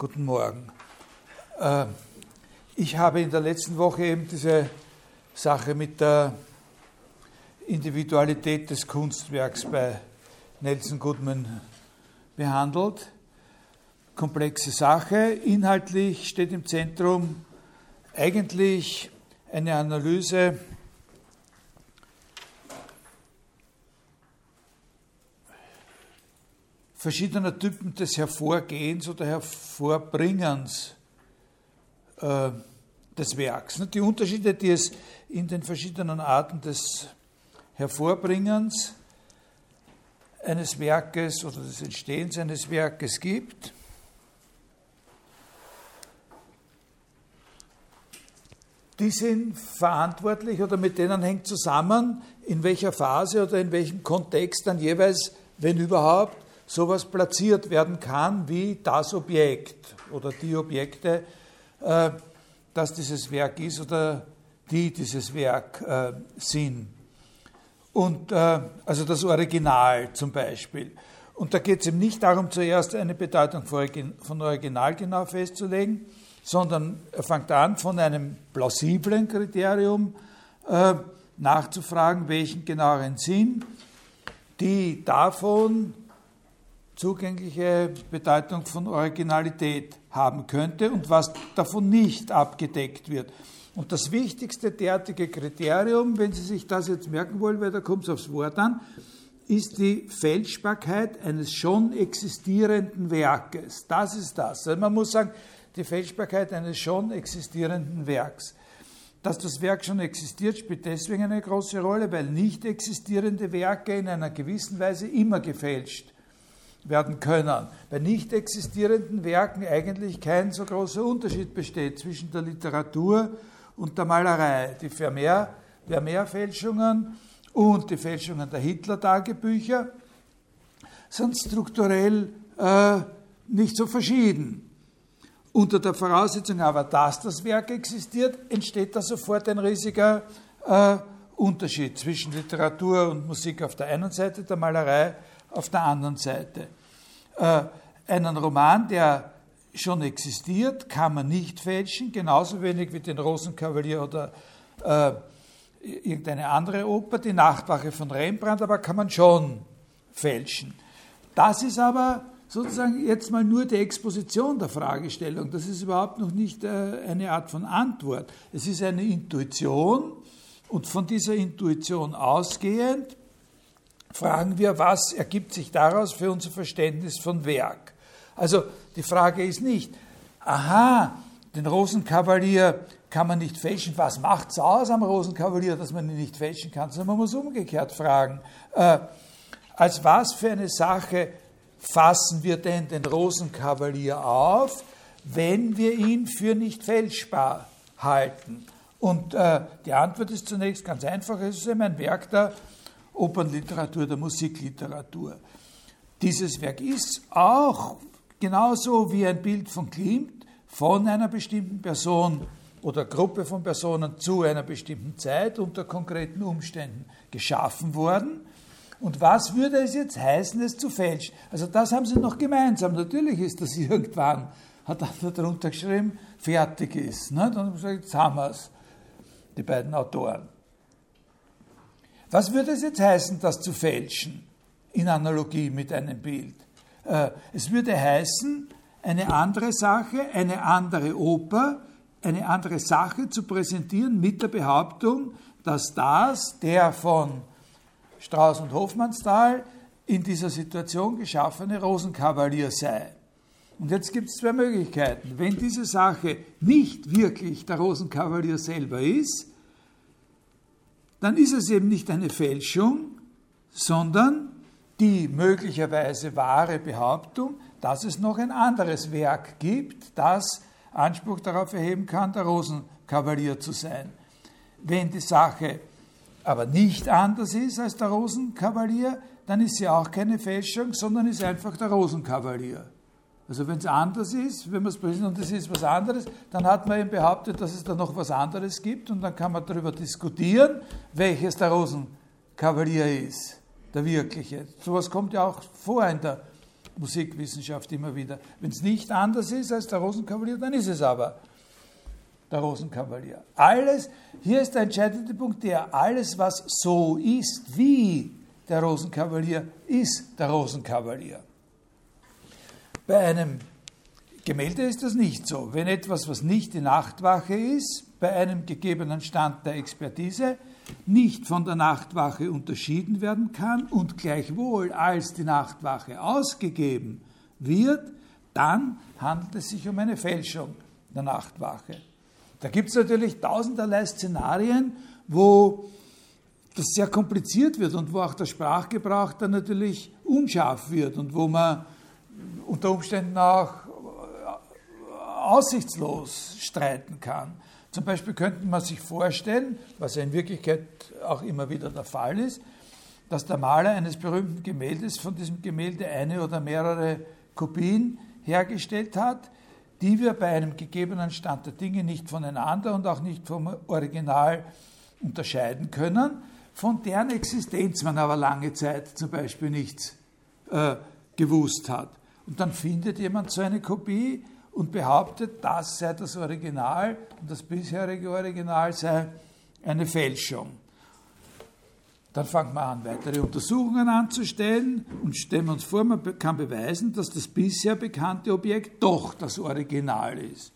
Guten Morgen. Ich habe in der letzten Woche eben diese Sache mit der Individualität des Kunstwerks bei Nelson Goodman behandelt. Komplexe Sache. Inhaltlich steht im Zentrum eigentlich eine Analyse verschiedener Typen des Hervorgehens oder Hervorbringens des Werks. Die Unterschiede, die es in den verschiedenen Arten des Hervorbringens eines Werkes oder des Entstehens eines Werkes gibt. Die sind verantwortlich oder mit denen hängt zusammen, in welcher Phase oder in welchem Kontext dann jeweils, wenn überhaupt, sowas platziert werden kann wie das Objekt oder die Objekte, das dieses Werk ist oder die dieses Werk sind. Und also das Original zum Beispiel. Und da geht es eben nicht darum, zuerst eine Bedeutung von Original genau festzulegen, sondern er fängt an, von einem plausiblen Kriterium nachzufragen, welchen genaueren Sinn die davon zugängliche Bedeutung von Originalität haben könnte und was davon nicht abgedeckt wird. Und das wichtigste derartige Kriterium, wenn Sie sich das jetzt merken wollen, weil da kommt es aufs Wort an, ist die Fälschbarkeit eines schon existierenden Werkes. Das ist das. Also man muss sagen, die Fälschbarkeit eines schon existierenden Werks. Dass das Werk schon existiert, spielt deswegen eine große Rolle, weil nicht existierende Werke in einer gewissen Weise immer gefälscht werden können. Bei nicht existierenden Werken eigentlich kein so großer Unterschied besteht zwischen der Literatur und der Malerei. Die Vermeer-Fälschungen und die Fälschungen der Hitler-Tagebücher sind strukturell nicht so verschieden. Unter der Voraussetzung aber, dass das Werk existiert, entsteht da sofort ein riesiger Unterschied zwischen Literatur und Musik auf der einen Seite, der Malerei auf der anderen Seite. Einen Roman, der schon existiert, kann man nicht fälschen, genauso wenig wie den Rosenkavalier oder irgendeine andere Oper, die Nachtwache von Rembrandt, aber kann man schon fälschen. Das ist aber sozusagen jetzt mal nur die Exposition der Fragestellung. Das ist überhaupt noch nicht eine Art von Antwort. Es ist eine Intuition und von dieser Intuition ausgehend fragen wir, was ergibt sich daraus für unser Verständnis von Werk? Also die Frage ist nicht, aha, den Rosenkavalier kann man nicht fälschen, was macht's aus am Rosenkavalier, dass man ihn nicht fälschen kann, sondern man muss umgekehrt fragen, als was für eine Sache fassen wir denn den Rosenkavalier auf, wenn wir ihn für nicht fälschbar halten? Und die Antwort ist zunächst ganz einfach, es ist eben ein Werk der Opernliteratur, der Musikliteratur. Dieses Werk ist auch genauso wie ein Bild von Klimt von einer bestimmten Person oder Gruppe von Personen zu einer bestimmten Zeit unter konkreten Umständen geschaffen worden. Und was würde es jetzt heißen, es zu fälschen? Also das haben sie noch gemeinsam. Natürlich ist das irgendwann, hat einer darunter geschrieben, fertig ist. Ne? Dann haben sie gesagt, jetzt haben wir es, die beiden Autoren. Was würde es jetzt heißen, das zu fälschen, in Analogie mit einem Bild? Es würde heißen, eine andere Sache, eine andere Oper, eine andere Sache zu präsentieren mit der Behauptung, dass das, der von Strauß und Hofmannsthal in dieser Situation geschaffene Rosenkavalier sei. Und jetzt gibt es zwei Möglichkeiten. Wenn diese Sache nicht wirklich der Rosenkavalier selber ist, dann ist es eben nicht eine Fälschung, sondern die möglicherweise wahre Behauptung, dass es noch ein anderes Werk gibt, das Anspruch darauf erheben kann, der Rosenkavalier zu sein. Wenn die Sache aber nicht anders ist als der Rosenkavalier, dann ist sie auch keine Fälschung, sondern ist einfach der Rosenkavalier. Also wenn es anders ist, wenn man es präsentiert und es ist was anderes, dann hat man eben behauptet, dass es da noch was anderes gibt und dann kann man darüber diskutieren, welches der Rosenkavalier ist, der wirkliche. Sowas kommt ja auch vor in der Musikwissenschaft immer wieder. Wenn es nicht anders ist als der Rosenkavalier, dann ist es aber der Rosenkavalier. Alles, hier ist der entscheidende Punkt, der alles, was so ist wie der Rosenkavalier, ist der Rosenkavalier. Bei einem Gemälde ist das nicht so. Wenn etwas, was nicht die Nachtwache ist, bei einem gegebenen Stand der Expertise nicht von der Nachtwache unterschieden werden kann und gleichwohl als die Nachtwache ausgegeben wird, dann handelt es sich um eine Fälschung der Nachtwache. Da gibt es natürlich tausenderlei Szenarien, wo das sehr kompliziert wird und wo auch der Sprachgebrauch dann natürlich unscharf wird und wo man unter Umständen auch aussichtslos streiten kann. Zum Beispiel könnte man sich vorstellen, was ja in Wirklichkeit auch immer wieder der Fall ist, dass der Maler eines berühmten Gemäldes von diesem Gemälde eine oder mehrere Kopien hergestellt hat, die wir bei einem gegebenen Stand der Dinge nicht voneinander und auch nicht vom Original unterscheiden können, von deren Existenz man aber lange Zeit zum Beispiel nichts gewusst hat. Und dann findet jemand so eine Kopie und behauptet, das sei das Original und das bisherige Original sei eine Fälschung. Dann fangen wir an, weitere Untersuchungen anzustellen und stellen uns vor, man kann beweisen, dass das bisher bekannte Objekt doch das Original ist.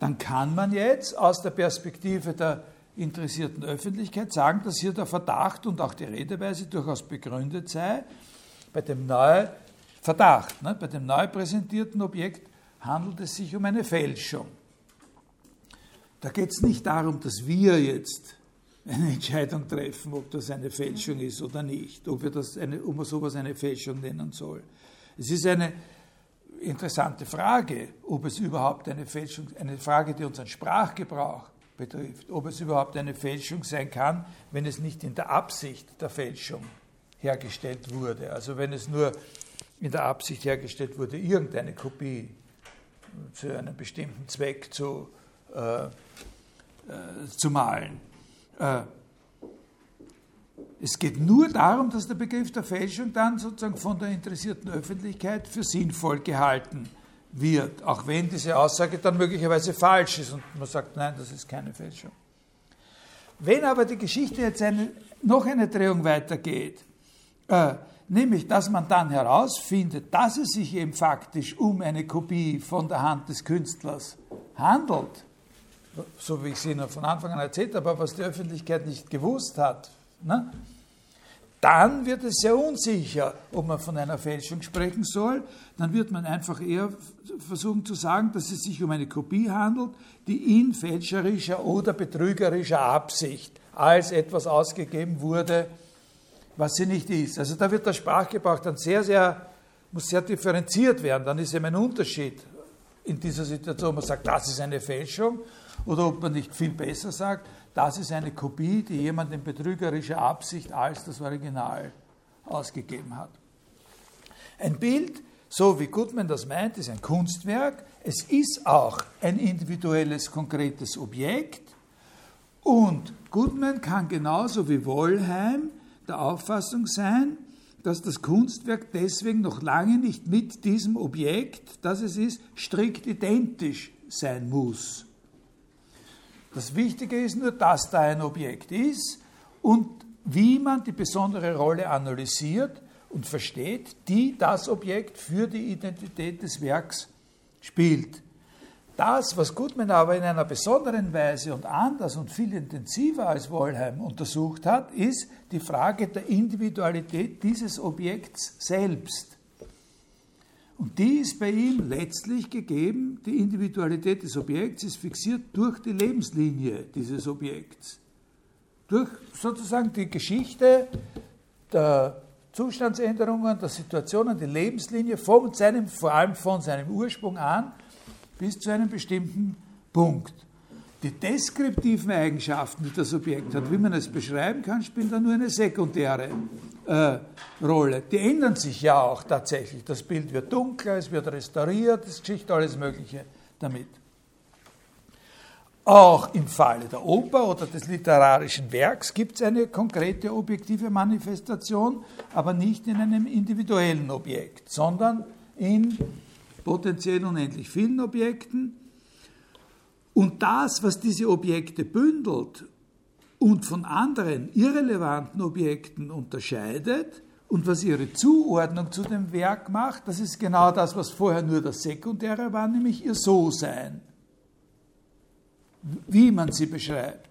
Dann kann man jetzt aus der Perspektive der interessierten Öffentlichkeit sagen, dass hier der Verdacht und auch die Redeweise durchaus begründet sei. Bei dem neu Verdacht, bei dem neu präsentierten Objekt handelt es sich um eine Fälschung. Da geht es nicht darum, dass wir jetzt eine Entscheidung treffen, ob das eine Fälschung ist oder nicht, ob man sowas eine Fälschung nennen soll. Es ist eine interessante Frage, ob es überhaupt eine Fälschung, eine Frage, die unseren Sprachgebrauch betrifft, ob es überhaupt eine Fälschung sein kann, wenn es nicht in der Absicht der Fälschung hergestellt wurde. Also wenn es nur in der Absicht hergestellt wurde, irgendeine Kopie zu einem bestimmten Zweck zu malen. Es geht nur darum, dass der Begriff der Fälschung dann sozusagen von der interessierten Öffentlichkeit für sinnvoll gehalten wird, auch wenn diese Aussage dann möglicherweise falsch ist und man sagt, nein, das ist keine Fälschung. Wenn aber die Geschichte jetzt noch eine Drehung weitergeht, nämlich, dass man dann herausfindet, dass es sich eben faktisch um eine Kopie von der Hand des Künstlers handelt, so wie ich es Ihnen von Anfang an erzählt habe, aber was die Öffentlichkeit nicht gewusst hat, ne? Dann wird es sehr unsicher, ob man von einer Fälschung sprechen soll. Dann wird man einfach eher versuchen zu sagen, dass es sich um eine Kopie handelt, die in fälscherischer oder betrügerischer Absicht als etwas ausgegeben wurde, was sie nicht ist. Also da wird der Sprachgebrauch dann muss sehr differenziert werden. Dann ist eben ein Unterschied in dieser Situation, ob man sagt, das ist eine Fälschung, oder ob man nicht viel besser sagt, das ist eine Kopie, die jemand in betrügerischer Absicht als das Original ausgegeben hat. Ein Bild, so wie Goodman das meint, ist ein Kunstwerk. Es ist auch ein individuelles, konkretes Objekt. Und Goodman kann genauso wie Wollheim der Auffassung sein, dass das Kunstwerk deswegen noch lange nicht mit diesem Objekt, das es ist, strikt identisch sein muss. Das Wichtige ist nur, dass da ein Objekt ist und wie man die besondere Rolle analysiert und versteht, die das Objekt für die Identität des Werks spielt. Das, was Goodman aber in einer besonderen Weise und anders und viel intensiver als Wollheim untersucht hat, ist die Frage der Individualität dieses Objekts selbst. Und die ist bei ihm letztlich gegeben, die Individualität des Objekts ist fixiert durch die Lebenslinie dieses Objekts. Durch sozusagen die Geschichte der Zustandsänderungen, der Situationen, die Lebenslinie vor allem von seinem Ursprung an, bis zu einem bestimmten Punkt. Die deskriptiven Eigenschaften, die das Objekt hat, wie man es beschreiben kann, spielen da nur eine sekundäre Rolle. Die ändern sich ja auch tatsächlich. Das Bild wird dunkler, es wird restauriert, es geschieht alles Mögliche damit. Auch im Falle der Oper oder des literarischen Werks gibt es eine konkrete, objektive Manifestation, aber nicht in einem individuellen Objekt, sondern in potenziell unendlich vielen Objekten. Und das, was diese Objekte bündelt und von anderen irrelevanten Objekten unterscheidet und was ihre Zuordnung zu dem Werk macht, das ist genau das, was vorher nur das Sekundäre war, nämlich ihr So-Sein. Wie man sie beschreibt.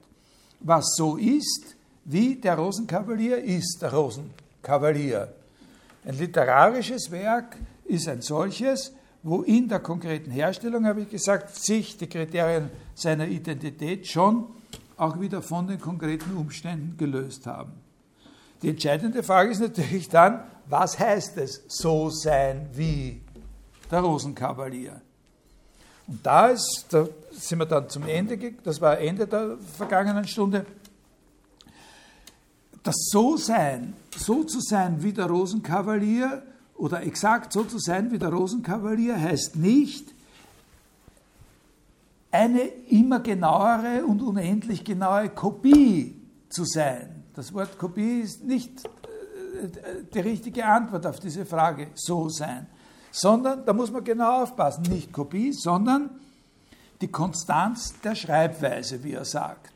Was so ist, wie der Rosenkavalier ist der Rosenkavalier. Ein literarisches Werk ist ein solches, wo in der konkreten Herstellung, habe ich gesagt, sich die Kriterien seiner Identität schon auch wieder von den konkreten Umständen gelöst haben. Die entscheidende Frage ist natürlich dann, was heißt es, so sein wie der Rosenkavalier? Und da sind wir dann zum Ende, das war Ende der vergangenen Stunde, das So-Sein, so zu sein wie der Rosenkavalier, oder exakt so zu sein wie der Rosenkavalier, heißt nicht, eine immer genauere und unendlich genaue Kopie zu sein. Das Wort Kopie ist nicht die richtige Antwort auf diese Frage, so sein. Sondern, da muss man genau aufpassen, nicht Kopie, sondern die Konstanz der Schreibweise, wie er sagt.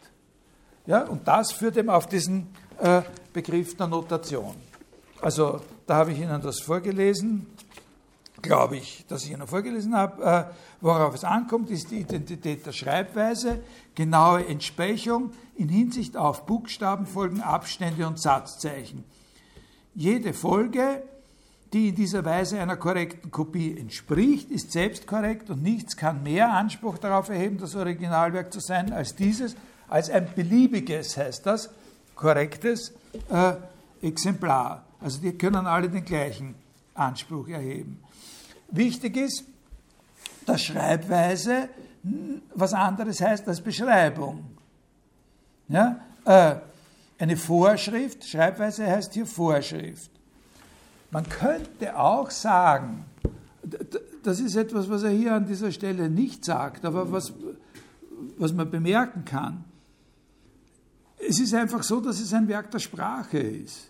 Ja, und das führt eben auf diesen Begriff der Notation. Also, da habe ich Ihnen das vorgelesen, glaube ich, dass ich Ihnen vorgelesen habe. Worauf es ankommt, ist die Identität der Schreibweise, genaue Entsprechung in Hinsicht auf Buchstabenfolgen, Abstände und Satzzeichen. Jede Folge, die in dieser Weise einer korrekten Kopie entspricht, ist selbst korrekt und nichts kann mehr Anspruch darauf erheben, das Originalwerk zu sein, als dieses, als ein beliebiges, heißt das, korrektes Exemplar. Also die können alle den gleichen Anspruch erheben. Wichtig ist, dass Schreibweise was anderes heißt als Beschreibung. Ja? Eine Vorschrift, Schreibweise heißt hier Vorschrift. Man könnte auch sagen, das ist etwas, was er hier an dieser Stelle nicht sagt, aber was man bemerken kann. Es ist einfach so, dass es ein Werk der Sprache ist.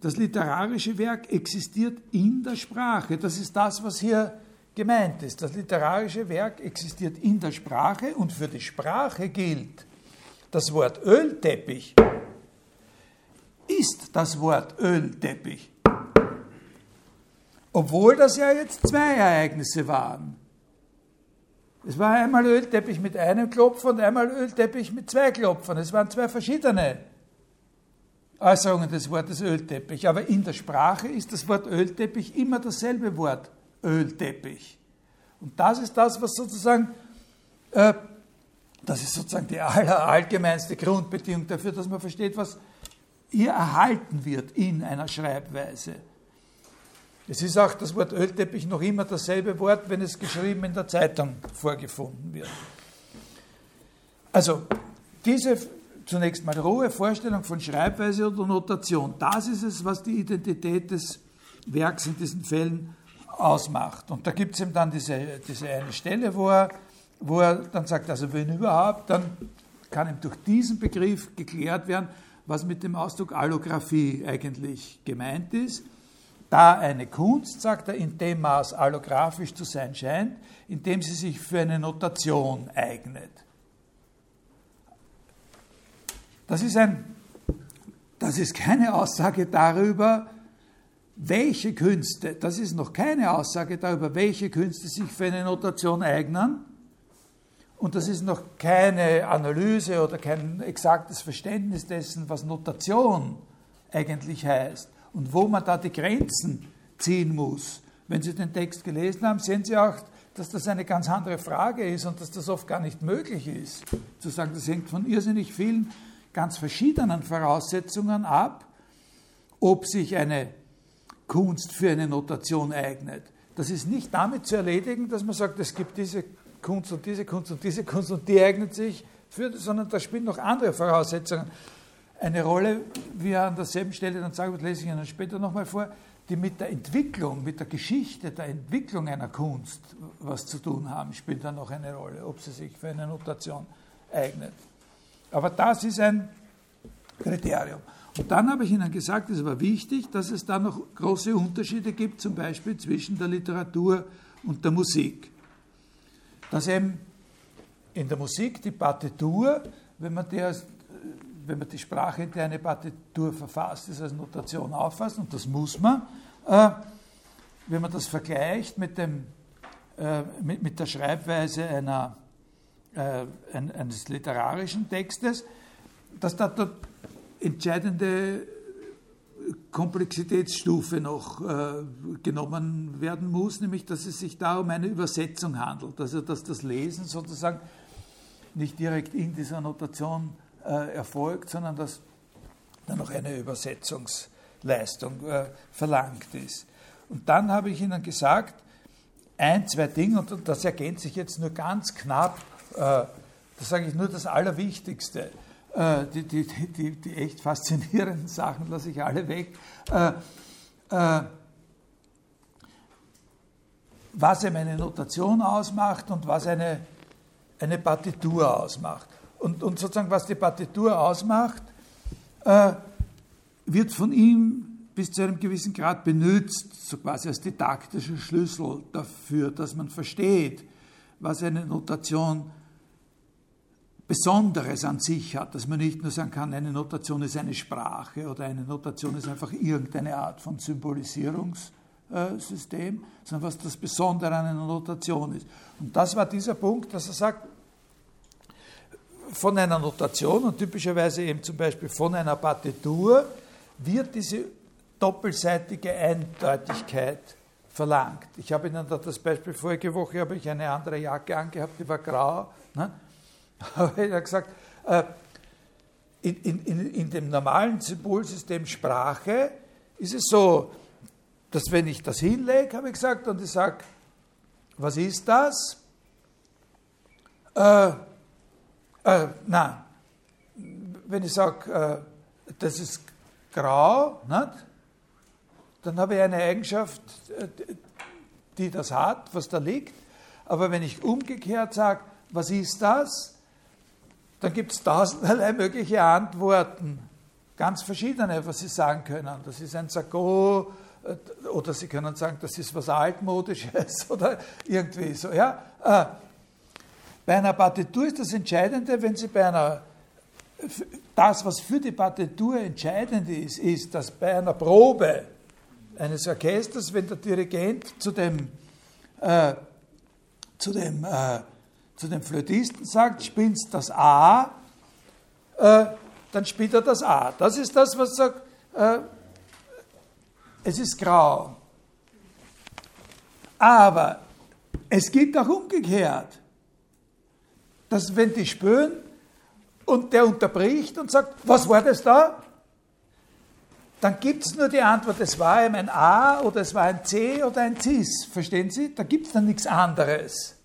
Das literarische Werk existiert in der Sprache. Das ist das, was hier gemeint ist. Das literarische Werk existiert in der Sprache und für die Sprache gilt, das Wort Ölteppich ist das Wort Ölteppich. Obwohl das ja jetzt zwei Ereignisse waren. Es war einmal Ölteppich mit einem Klopfer und einmal Ölteppich mit zwei Klopfern. Es waren zwei verschiedene Äußerungen des Wortes Ölteppich, aber in der Sprache ist das Wort Ölteppich immer dasselbe Wort, Ölteppich. Und das ist das, was sozusagen, das ist sozusagen die allgemeinste Grundbedingung dafür, dass man versteht, was hier erhalten wird in einer Schreibweise. Es ist auch das Wort Ölteppich noch immer dasselbe Wort, wenn es geschrieben in der Zeitung vorgefunden wird. Also, diese zunächst mal rohe Vorstellung von Schreibweise oder Notation. Das ist es, was die Identität des Werks in diesen Fällen ausmacht. Und da gibt es eben dann diese eine Stelle, wo er dann sagt, also wenn überhaupt, dann kann ihm durch diesen Begriff geklärt werden, was mit dem Ausdruck Allographie eigentlich gemeint ist. Da eine Kunst, sagt er, in dem Maß allographisch zu sein scheint, indem sie sich für eine Notation eignet. Das ist keine Aussage darüber, welche Künste, das ist noch keine Aussage darüber, welche Künste sich für eine Notation eignen. Und das ist noch keine Analyse oder kein exaktes Verständnis dessen, was Notation eigentlich heißt und wo man da die Grenzen ziehen muss. Wenn Sie den Text gelesen haben, sehen Sie auch, dass das eine ganz andere Frage ist und dass das oft gar nicht möglich ist. Zu sagen, das hängt von irrsinnig vielen ganz verschiedenen Voraussetzungen ab, ob sich eine Kunst für eine Notation eignet. Das ist nicht damit zu erledigen, dass man sagt, es gibt diese Kunst und diese Kunst und diese Kunst und die eignet sich für, sondern da spielen noch andere Voraussetzungen eine Rolle, wie er an derselben Stelle dann sagt, das lese ich Ihnen später nochmal vor, die mit der Entwicklung, mit der Geschichte der Entwicklung einer Kunst was zu tun haben, spielt dann noch eine Rolle, ob sie sich für eine Notation eignet. Aber das ist ein Kriterium. Und dann habe ich Ihnen gesagt, es war wichtig, dass es da noch große Unterschiede gibt, zum Beispiel zwischen der Literatur und der Musik. Dass eben in der Musik die Partitur, wenn man die Sprache, die eine Partitur verfasst, ist als Notation auffasst, und das muss man, wenn man das vergleicht mit der Schreibweise eines literarischen Textes, dass da entscheidende Komplexitätsstufe noch genommen werden muss, nämlich dass es sich da um eine Übersetzung handelt, also dass das Lesen sozusagen nicht direkt in dieser Notation erfolgt, sondern dass da noch eine Übersetzungsleistung verlangt ist. Und dann habe ich Ihnen gesagt, zwei Dinge, und das ergänzt sich jetzt nur ganz knapp, das sage ich nur das Allerwichtigste, die echt faszinierenden Sachen lasse ich alle weg. Was eben eine Notation ausmacht und was eine Partitur ausmacht. Und sozusagen, was die Partitur ausmacht, wird von ihm bis zu einem gewissen Grad benutzt, so quasi als didaktischer Schlüssel dafür, dass man versteht, was eine Notation Besonderes an sich hat, dass man nicht nur sagen kann, eine Notation ist eine Sprache oder eine Notation ist einfach irgendeine Art von Symbolisierungssystem, sondern was das Besondere an einer Notation ist. Und das war dieser Punkt, dass er sagt, von einer Notation und typischerweise eben zum Beispiel von einer Partitur wird diese doppelseitige Eindeutigkeit verlangt. Ich habe Ihnen das Beispiel, vorige Woche habe ich eine andere Jacke angehabt, die war grau, ne? Aber er hat gesagt, in dem normalen Symbolsystem Sprache ist es so, dass wenn ich das hinlege, habe ich gesagt, und ich sage, was ist das? Nein, wenn ich sage, das ist grau, nicht? Dann habe ich eine Eigenschaft, die das hat, was da liegt. Aber wenn ich umgekehrt sage, was ist das? Dann gibt es tausenderlei mögliche Antworten, ganz verschiedene, was Sie sagen können. Das ist ein Sakko, oder Sie können sagen, das ist was Altmodisches, oder irgendwie so. Ja? Bei einer Partitur ist das Entscheidende, wenn Sie das, was für die Partitur entscheidend ist, ist, dass bei einer Probe eines Orchesters, wenn der Dirigent zu dem Flötisten sagt, spielst das A, dann spielt er das A. Das ist das, was sagt, es ist grau. Aber es geht auch umgekehrt, dass wenn die spüren und der unterbricht und sagt, was war das da? Dann gibt es nur die Antwort, es war eben ein A oder es war ein C oder ein Cis. Verstehen Sie? Da gibt es dann nichts anderes.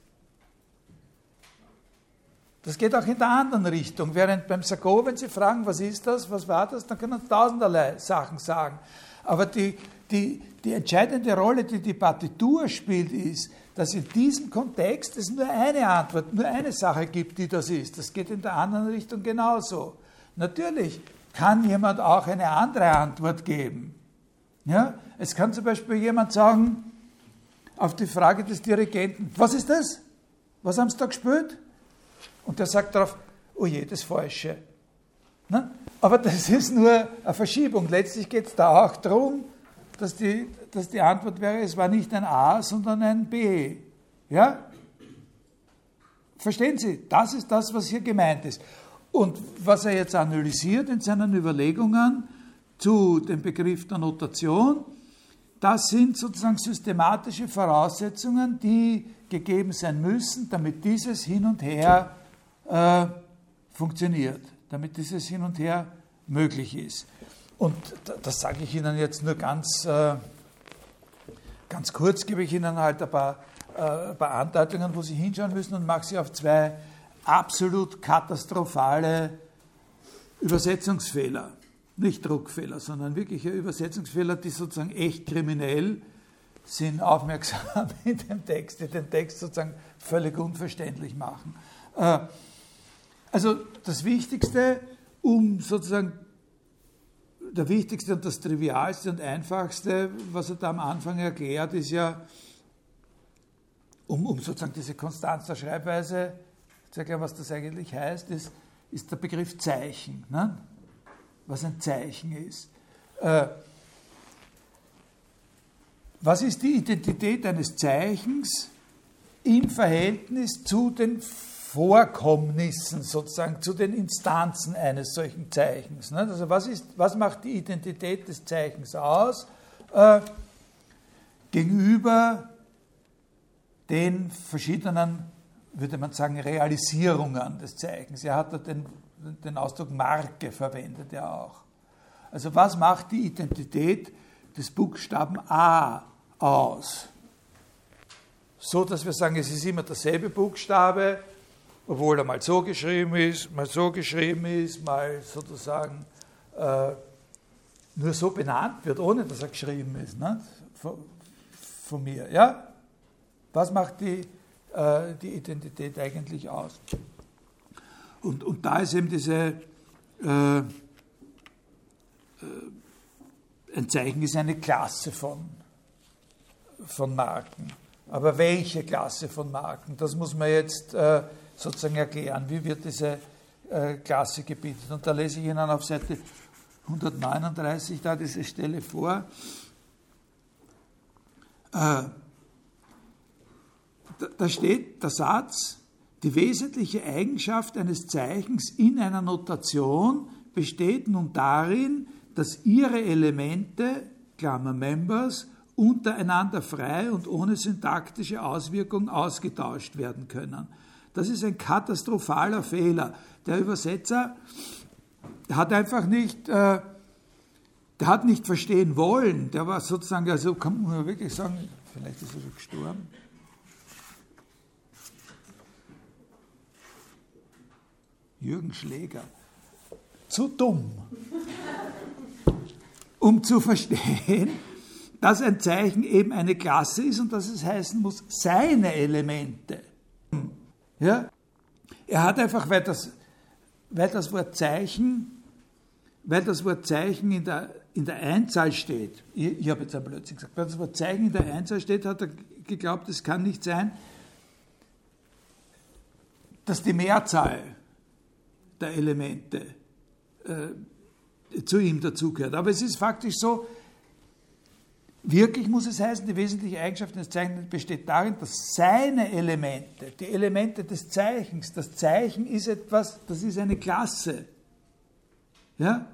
Das geht auch in der anderen Richtung. Während beim Sakko, wenn Sie fragen, was ist das, was war das, dann können Sie tausenderlei Sachen sagen. Aber die entscheidende Rolle, die die Partitur spielt, ist, dass in diesem Kontext es nur eine Antwort, nur eine Sache gibt, die das ist. Das geht in der anderen Richtung genauso. Natürlich kann jemand auch eine andere Antwort geben. Ja? Es kann zum Beispiel jemand sagen, auf die Frage des Dirigenten, was ist das? Was haben Sie da gespielt? Und der sagt darauf, oh je, das Falsche. Ne? Aber das ist nur eine Verschiebung. Letztlich geht es da auch darum, dass die Antwort wäre, es war nicht ein A, sondern ein B. Ja? Verstehen Sie? Das ist das, was hier gemeint ist. Und was er jetzt analysiert in seinen Überlegungen zu dem Begriff der Notation, das sind sozusagen systematische Voraussetzungen, die gegeben sein müssen, damit dieses Hin und Her funktioniert, damit dieses Hin und Her möglich ist. Und das sage ich Ihnen jetzt nur ganz kurz, gebe ich Ihnen halt ein paar Andeutungen, wo Sie hinschauen müssen, und mache Sie auf zwei absolut katastrophale Übersetzungsfehler. Nicht Druckfehler, sondern wirkliche Übersetzungsfehler, die sozusagen echt kriminell sind, aufmerksam in dem Text, die den Text sozusagen völlig unverständlich machen. Also das Wichtigste, um sozusagen der wichtigste und das trivialste und einfachste, was er da am Anfang erklärt, ist ja, um sozusagen diese Konstanz der Schreibweise zu erklären, was das eigentlich heißt, ist der Begriff Zeichen, ne? Was ein Zeichen ist. Was ist die Identität eines Zeichens im Verhältnis zu den Vorkommnissen, sozusagen zu den Instanzen eines solchen Zeichens? Ne? Also was macht die Identität des Zeichens aus gegenüber den verschiedenen, würde man sagen, Realisierungen des Zeichens? Er hat da den Ausdruck Marke verwendet, ja auch. Also was macht die Identität des Buchstaben A aus? So, dass wir sagen, es ist immer derselbe Buchstabe, obwohl er mal so geschrieben ist, mal sozusagen nur so benannt wird, ohne dass er geschrieben ist, ne? Von mir. Ja? Was macht die Identität eigentlich aus? Und da ist eben diese... ein Zeichen ist eine Klasse von Marken. Aber welche Klasse von Marken? Das muss man jetzt sozusagen erklären. Wie wird diese Klasse gebildet? Und da lese ich Ihnen auf Seite 139 da diese Stelle vor. Da steht der Satz: Die wesentliche Eigenschaft eines Zeichens in einer Notation besteht nun darin, dass ihre Elemente, Klammer Members, untereinander frei und ohne syntaktische Auswirkung ausgetauscht werden können. Das ist ein katastrophaler Fehler. Der Übersetzer hat einfach nicht, der hat nicht verstehen wollen. Der war sozusagen, also kann man wirklich sagen, vielleicht ist er schon gestorben. Jürgen Schläger. Zu dumm, um zu verstehen, dass ein Zeichen eben eine Klasse ist und dass es heißen muss, seine Elemente. Ja? Er hat einfach, weil das Wort Zeichen in der Einzahl steht, ich habe jetzt ein Blödsinn gesagt, weil das Wort Zeichen in der Einzahl steht, hat er geglaubt, es kann nicht sein, dass die Mehrzahl der Elemente zu ihm dazugehört. Aber es ist faktisch so, wirklich muss es heißen, die wesentliche Eigenschaft des Zeichens besteht darin, dass seine Elemente, die Elemente des Zeichens, das Zeichen ist etwas, das ist eine Klasse. Ja?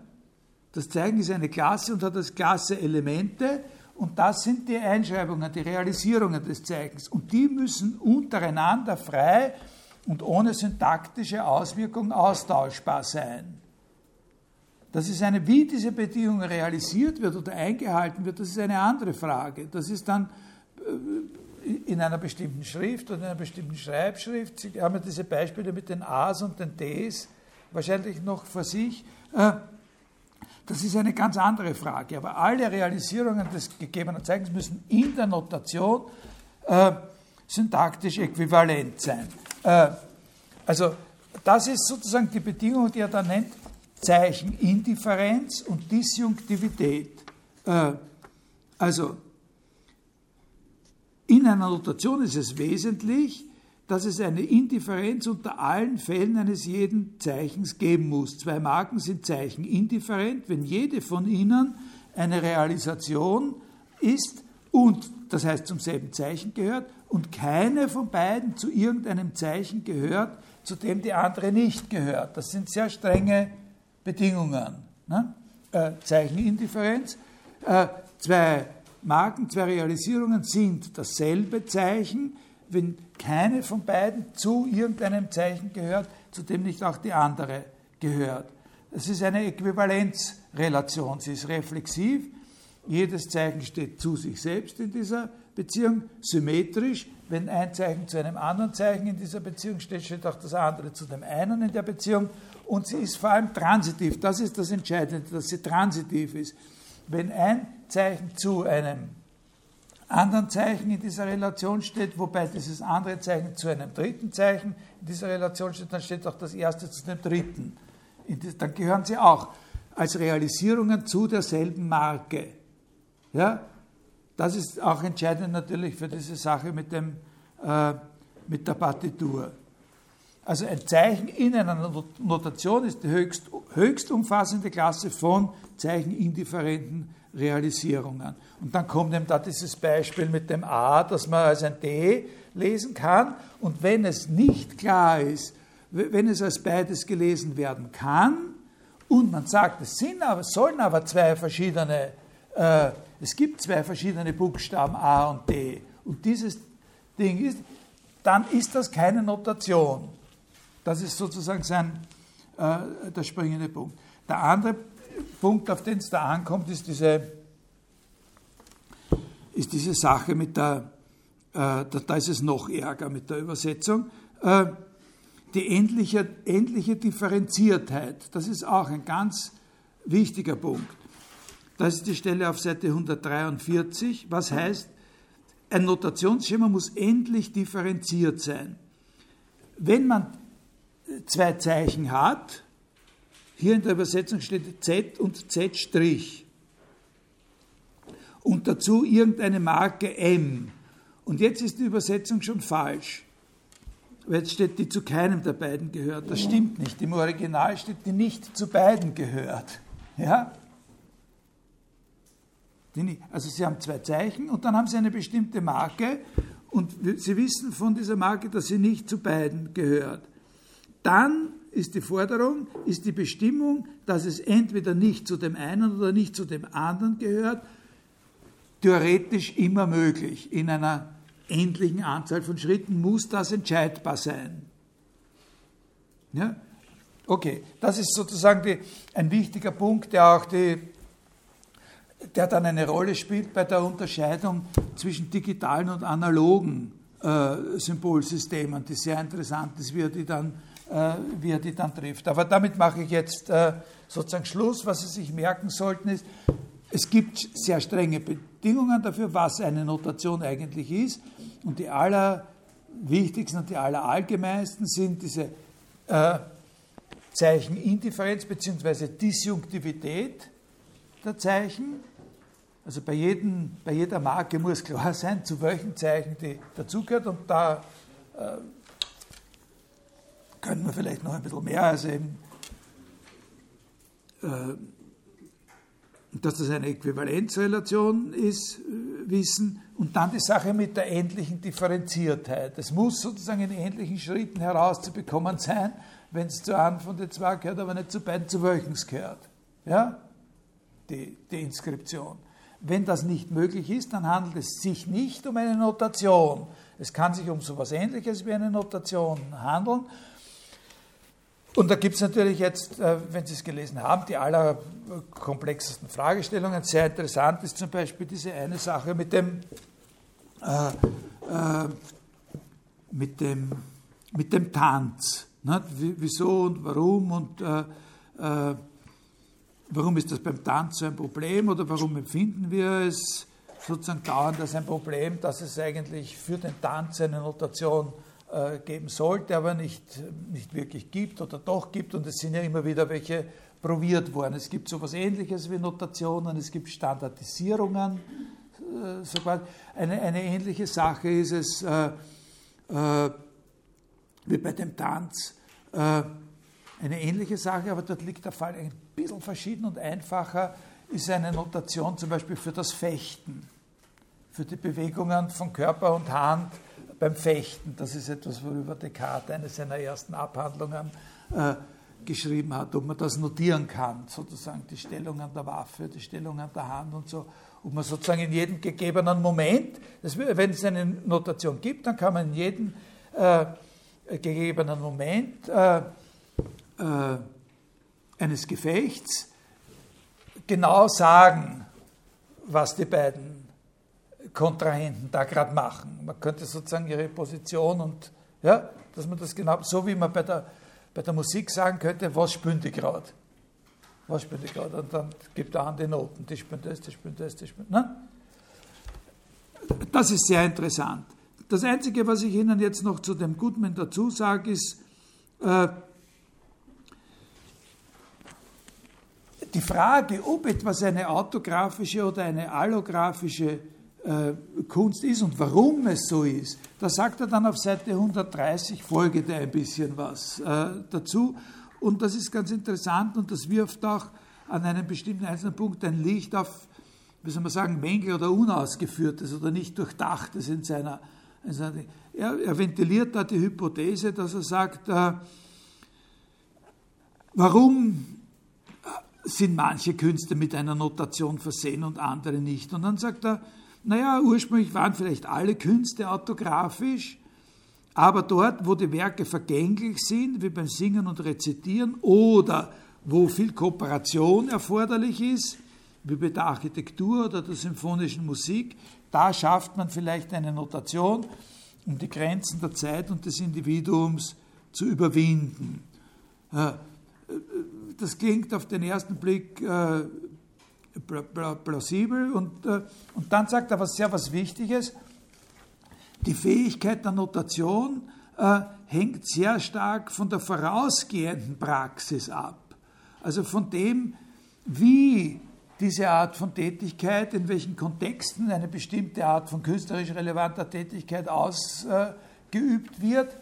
Das Zeichen ist eine Klasse und hat als Klasse Elemente und das sind die Einschreibungen, die Realisierungen des Zeichens. Und die müssen untereinander frei und ohne syntaktische Auswirkung austauschbar sein. Das ist wie diese Bedingung realisiert wird oder eingehalten wird, das ist eine andere Frage. Das ist dann in einer bestimmten Schrift oder in einer bestimmten Schreibschrift. Sie haben ja diese Beispiele mit den A's und den T's wahrscheinlich noch vor sich. Das ist eine ganz andere Frage. Aber alle Realisierungen des gegebenen Zeichens müssen in der Notation syntaktisch äquivalent sein. Also das ist sozusagen die Bedingung, die er da nennt, Zeichenindifferenz und Disjunktivität. Also, in einer Notation ist es wesentlich, dass es eine Indifferenz unter allen Fällen eines jeden Zeichens geben muss. Zwei Marken sind zeichenindifferent, wenn jede von ihnen eine Realisation ist und, das heißt, zum selben Zeichen gehört und keine von beiden zu irgendeinem Zeichen gehört, zu dem die andere nicht gehört. Das sind sehr strenge Bedingungen. Ne? Zeichenindifferenz. Zwei Marken, zwei Realisierungen sind dasselbe Zeichen, wenn keine von beiden zu irgendeinem Zeichen gehört, zu dem nicht auch die andere gehört. Es ist eine Äquivalenzrelation, sie ist reflexiv. Jedes Zeichen steht zu sich selbst in dieser Beziehung, symmetrisch. Wenn ein Zeichen zu einem anderen Zeichen in dieser Beziehung steht, steht auch das andere zu dem einen in der Beziehung. Und sie ist vor allem transitiv. Das ist das Entscheidende, dass sie transitiv ist. Wenn ein Zeichen zu einem anderen Zeichen in dieser Relation steht, wobei dieses andere Zeichen zu einem dritten Zeichen in dieser Relation steht, dann steht auch das erste zu dem dritten. Dann gehören sie auch als Realisierungen zu derselben Marke. Ja? Das ist auch entscheidend natürlich für diese Sache mit der Partitur. Also ein Zeichen in einer Notation ist die höchst umfassende Klasse von zeichenindifferenten Realisierungen. Und dann kommt eben da dieses Beispiel mit dem A, das man als ein D lesen kann. Und wenn es nicht klar ist, wenn es als beides gelesen werden kann, und man sagt, es sollen aber zwei verschiedene, es gibt zwei verschiedene Buchstaben A und D, und dieses Ding ist, dann ist das keine Notation. Das ist sozusagen der springende Punkt. Der andere Punkt, auf den es da ankommt, ist diese Sache mit da ist es noch ärger mit der Übersetzung, die endliche Differenziertheit. Das ist auch ein ganz wichtiger Punkt. Das ist die Stelle auf Seite 143, was heißt, ein Notationsschema muss endlich differenziert sein. Wenn man zwei Zeichen hat, hier in der Übersetzung steht Z und Z', und dazu irgendeine Marke M. Und jetzt ist die Übersetzung schon falsch, weil jetzt steht, die zu keinem der beiden gehört. Das stimmt nicht. Im Original steht, die nicht zu beiden gehört. Ja? Also Sie haben zwei Zeichen und dann haben Sie eine bestimmte Marke und Sie wissen von dieser Marke, dass sie nicht zu beiden gehört. Dann ist die Forderung, ist die Bestimmung, dass es entweder nicht zu dem einen oder nicht zu dem anderen gehört, theoretisch immer möglich. In einer endlichen Anzahl von Schritten muss das entscheidbar sein. Ja? Okay, das ist sozusagen ein wichtiger Punkt, der dann eine Rolle spielt bei der Unterscheidung zwischen digitalen und analogen Symbolsystemen, die sehr interessant ist, wie er die dann trifft. Aber damit mache ich jetzt sozusagen Schluss. Was Sie sich merken sollten ist, es gibt sehr strenge Bedingungen dafür, was eine Notation eigentlich ist. Und die allerwichtigsten und die allerallgemeinsten sind diese Zeichenindifferenz bzw. Disjunktivität der Zeichen. Also bei jeder Marke muss klar sein, zu welchem Zeichen die dazugehört. Und da können wir vielleicht noch ein bisschen mehr, also eben, dass das eine Äquivalenzrelation ist, wissen. Und dann die Sache mit der endlichen Differenziertheit. Es muss sozusagen in endlichen Schritten herauszubekommen sein, wenn es zu einem von den zwei gehört, aber nicht zu beiden, zu welchem es gehört. Ja? Die Inskription. Wenn das nicht möglich ist, dann handelt es sich nicht um eine Notation. Es kann sich um so etwas Ähnliches wie eine Notation handeln. Und da gibt es natürlich jetzt, wenn Sie es gelesen haben, die allerkomplexesten Fragestellungen. Sehr interessant ist zum Beispiel diese eine Sache mit dem Tanz. Ne? Wieso und warum und warum ist das beim Tanz so ein Problem oder warum empfinden wir es sozusagen dauernd als ein Problem, dass es eigentlich für den Tanz eine Notation geben sollte, aber nicht wirklich gibt oder doch gibt, und es sind ja immer wieder welche probiert worden. Es gibt so etwas Ähnliches wie Notationen, es gibt Standardisierungen. Eine ähnliche Sache ist es wie bei dem Tanz. Eine ähnliche Sache, aber dort liegt der Fall ein bisschen verschieden und einfacher, ist eine Notation zum Beispiel für das Fechten, für die Bewegungen von Körper und Hand beim Fechten. Das ist etwas, worüber Descartes eine seiner ersten Abhandlungen geschrieben hat, ob man das notieren kann, sozusagen die Stellungen der Waffe, die Stellungen der Hand und so, ob man sozusagen in jedem gegebenen Moment, wenn es eine Notation gibt, dann kann man in jedem gegebenen Moment eines Gefechts genau sagen, was die beiden Kontrahenten da gerade machen. Man könnte sozusagen ihre Position und, ja, dass man das genau, so wie man bei der Musik sagen könnte, was spielen die gerade? Was spielen die gerade? Und dann gibt der Hand die Noten, die spielen das, die spielen das, die spielen das. Das ist sehr interessant. Das Einzige, was ich Ihnen jetzt noch zu dem Goodman dazu sage, ist, die Frage, ob etwas eine autografische oder eine allografische Kunst ist und warum es so ist, da sagt er dann auf Seite 130 folgend ein bisschen was dazu. Und das ist ganz interessant und das wirft auch an einem bestimmten einzelnen Punkt ein Licht auf, wie soll man sagen, Mängel oder Unausgeführtes oder nicht Durchdachtes in seiner... Er ventiliert da die Hypothese, dass er sagt, warum sind manche Künste mit einer Notation versehen und andere nicht? Und dann sagt er, naja, ursprünglich waren vielleicht alle Künste autografisch, aber dort, wo die Werke vergänglich sind, wie beim Singen und Rezitieren, oder wo viel Kooperation erforderlich ist, wie bei der Architektur oder der symphonischen Musik, da schafft man vielleicht eine Notation, um die Grenzen der Zeit und des Individuums zu überwinden. Das klingt auf den ersten Blick plausibel und dann sagt er was sehr was Wichtiges. Die Fähigkeit der Notation hängt sehr stark von der vorausgehenden Praxis ab. Also von dem, wie diese Art von Tätigkeit, in welchen Kontexten eine bestimmte Art von künstlerisch relevanter Tätigkeit ausgeübt wird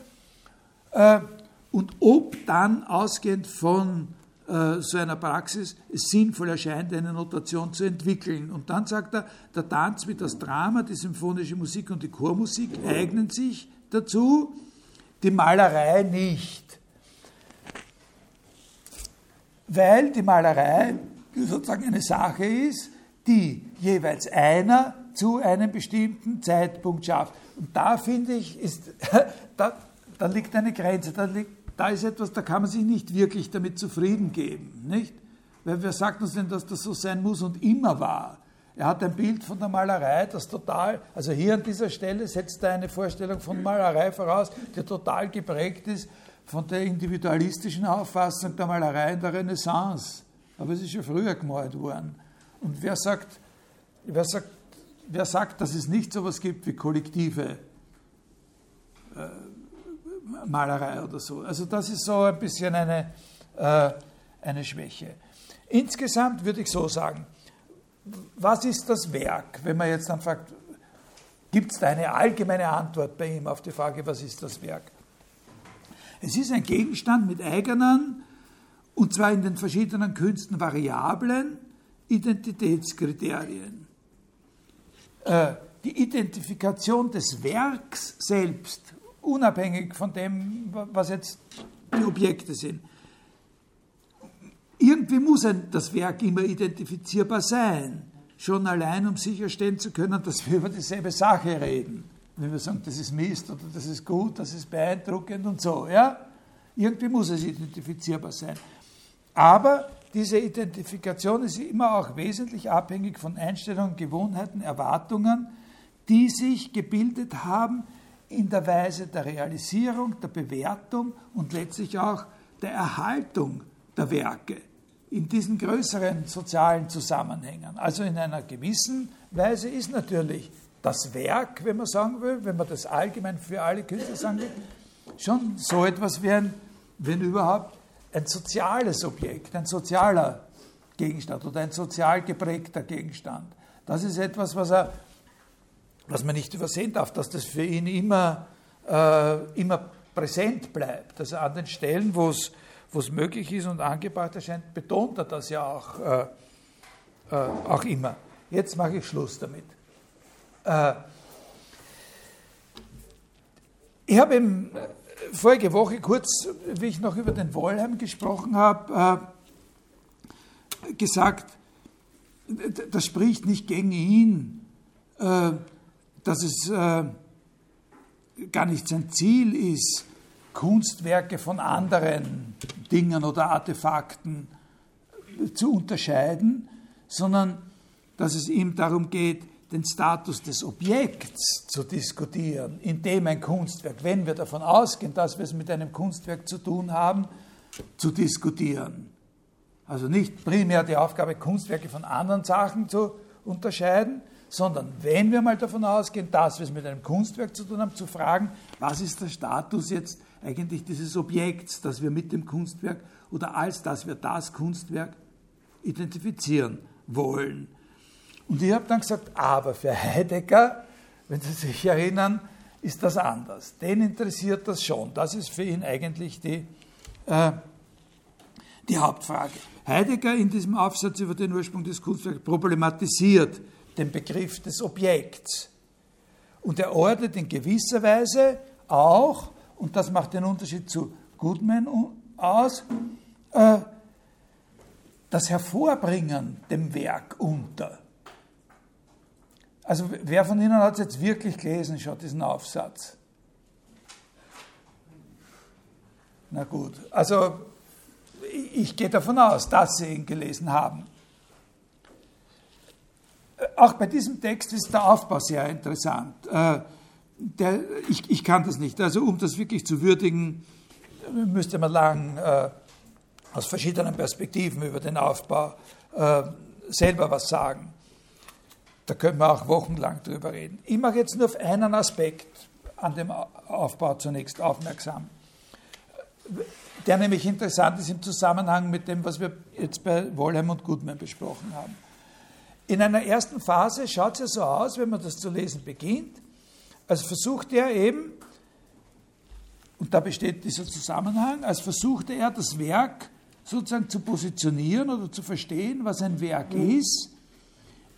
und ob dann ausgehend von so einer Praxis es sinnvoll erscheint, eine Notation zu entwickeln. Und dann sagt er, der Tanz wie das Drama, die symphonische Musik und die Chormusik eignen sich dazu, die Malerei nicht. Weil die Malerei sozusagen eine Sache ist, die jeweils einer zu einem bestimmten Zeitpunkt schafft. Und da finde ich, ist, da liegt eine Grenze, da ist etwas, da kann man sich nicht wirklich damit zufrieden geben, nicht? Weil wer sagt uns denn, dass das so sein muss und immer war? Er hat ein Bild von der Malerei, das total, also hier an dieser Stelle setzt er eine Vorstellung von Malerei voraus, die total geprägt ist von der individualistischen Auffassung der Malerei in der Renaissance. Aber es ist schon früher gemalt worden. Und wer sagt, dass es nicht sowas gibt wie kollektive Malerei oder so? Also das ist so ein bisschen eine Schwäche. Insgesamt würde ich so sagen, was ist das Werk? Wenn man jetzt dann fragt, gibt es da eine allgemeine Antwort bei ihm auf die Frage, was ist das Werk? Es ist ein Gegenstand mit eigenen, und zwar in den verschiedenen Künsten variablen Identitätskriterien. Die Identifikation des Werks selbst, unabhängig von dem, was jetzt die Objekte sind. Irgendwie muss das Werk immer identifizierbar sein, schon allein, um sicherstellen zu können, dass wir über dieselbe Sache reden. Wenn wir sagen, das ist Mist oder das ist gut, das ist beeindruckend und so, ja? Irgendwie muss es identifizierbar sein. Aber diese Identifikation ist immer auch wesentlich abhängig von Einstellungen, Gewohnheiten, Erwartungen, die sich gebildet haben in der Weise der Realisierung, der Bewertung und letztlich auch der Erhaltung der Werke in diesen größeren sozialen Zusammenhängen. Also in einer gewissen Weise ist natürlich das Werk, wenn man sagen will, wenn man das allgemein für alle Künstler sagen will, schon so etwas wie ein, wenn überhaupt, ein soziales Objekt, ein sozialer Gegenstand oder ein sozial geprägter Gegenstand. Das ist etwas, was man nicht übersehen darf, dass das für ihn immer präsent bleibt. Also an den Stellen, wo es möglich ist und angebracht erscheint, betont er das ja auch immer. Jetzt mache ich Schluss damit. Ich habe eben vorige Woche kurz, wie ich noch über den Wollheim gesprochen habe, gesagt, das spricht nicht gegen ihn, dass es gar nicht sein Ziel ist, Kunstwerke von anderen Dingen oder Artefakten zu unterscheiden, sondern dass es ihm darum geht, den Status des Objekts zu diskutieren, indem ein Kunstwerk, wenn wir davon ausgehen, dass wir es mit einem Kunstwerk zu tun haben, zu diskutieren. Also nicht primär die Aufgabe, Kunstwerke von anderen Sachen zu unterscheiden, sondern wenn wir mal davon ausgehen, dass wir es mit einem Kunstwerk zu tun haben, zu fragen, was ist der Status jetzt eigentlich dieses Objekts, das wir mit dem Kunstwerk oder als dass wir das Kunstwerk identifizieren wollen. Und ich habe dann gesagt, aber für Heidegger, wenn Sie sich erinnern, ist das anders. Den interessiert das schon. Das ist für ihn eigentlich die Hauptfrage. Heidegger in diesem Aufsatz über den Ursprung des Kunstwerks problematisiert den Begriff des Objekts. Und er ordnet in gewisser Weise auch, und das macht den Unterschied zu Goodman aus, das Hervorbringen dem Werk unter. Also wer von Ihnen hat es jetzt wirklich gelesen, schon diesen Aufsatz? Na gut, also ich gehe davon aus, dass Sie ihn gelesen haben. Auch bei diesem Text ist der Aufbau sehr interessant. Ich kann das nicht. Also um das wirklich zu würdigen, müsste man lang aus verschiedenen Perspektiven über den Aufbau selber was sagen. Da können wir auch wochenlang drüber reden. Ich mache jetzt nur auf einen Aspekt an dem Aufbau zunächst aufmerksam, der nämlich interessant ist im Zusammenhang mit dem, was wir jetzt bei Wollheim und Goodman besprochen haben. In einer ersten Phase schaut es ja so aus, wenn man das zu lesen beginnt, als versucht er eben, und da besteht dieser Zusammenhang, als versuchte er, das Werk sozusagen zu positionieren oder zu verstehen, was ein Werk ist,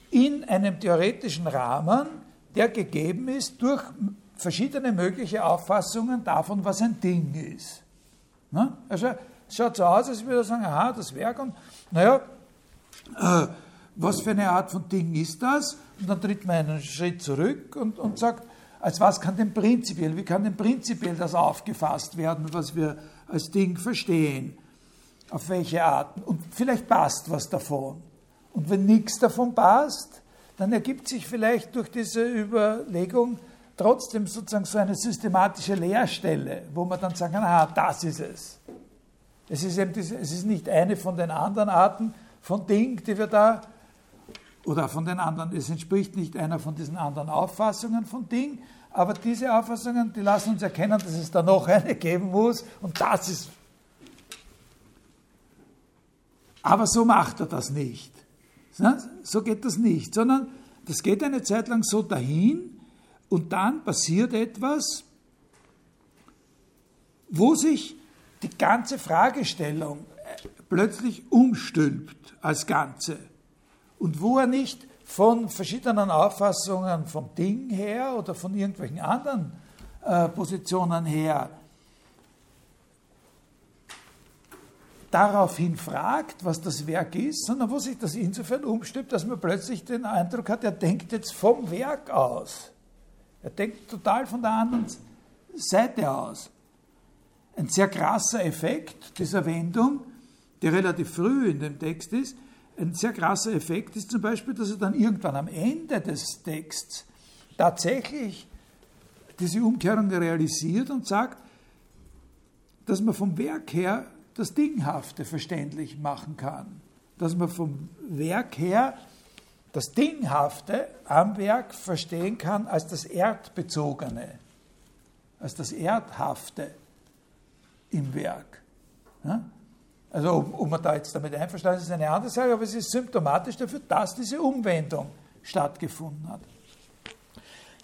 in einem theoretischen Rahmen, der gegeben ist durch verschiedene mögliche Auffassungen davon, was ein Ding ist. Ne? Also es schaut so aus, als würde er sagen, aha, das Werk, und naja, was für eine Art von Ding ist das? Und dann tritt man einen Schritt zurück und sagt, als was kann denn prinzipiell, wie kann denn prinzipiell das aufgefasst werden, was wir als Ding verstehen? Auf welche Arten? Und vielleicht passt was davon. Und wenn nichts davon passt, dann ergibt sich vielleicht durch diese Überlegung trotzdem sozusagen so eine systematische Leerstelle, wo man dann sagen kann, aha, das ist es. Es ist nicht eine von den anderen Arten von Ding, die wir da, oder von den anderen, es entspricht nicht einer von diesen anderen Auffassungen von Ding, aber diese Auffassungen, die lassen uns erkennen, dass es da noch eine geben muss, und das ist. Aber so macht er das nicht. So geht das nicht, sondern das geht eine Zeit lang so dahin und dann passiert etwas, wo sich die ganze Fragestellung plötzlich umstülpt als Ganze und wo er nicht von verschiedenen Auffassungen vom Ding her oder von irgendwelchen anderen Positionen her daraufhin fragt, was das Werk ist, sondern wo sich das insofern umstülpt, dass man plötzlich den Eindruck hat, er denkt jetzt vom Werk aus. Er denkt total von der anderen Seite aus. Ein sehr krasser Effekt dieser Wendung, die relativ früh in dem Text ist, ein sehr krasser Effekt ist zum Beispiel, dass er dann irgendwann am Ende des Texts tatsächlich diese Umkehrung realisiert und sagt, dass man vom Werk her das Dinghafte verständlich machen kann. Dass man vom Werk her das Dinghafte am Werk verstehen kann als das Erdbezogene, als das Erdhafte im Werk. Ja? Also ob man da jetzt damit einverstanden ist, ist eine andere Sache, aber es ist symptomatisch dafür, dass diese Umwendung stattgefunden hat.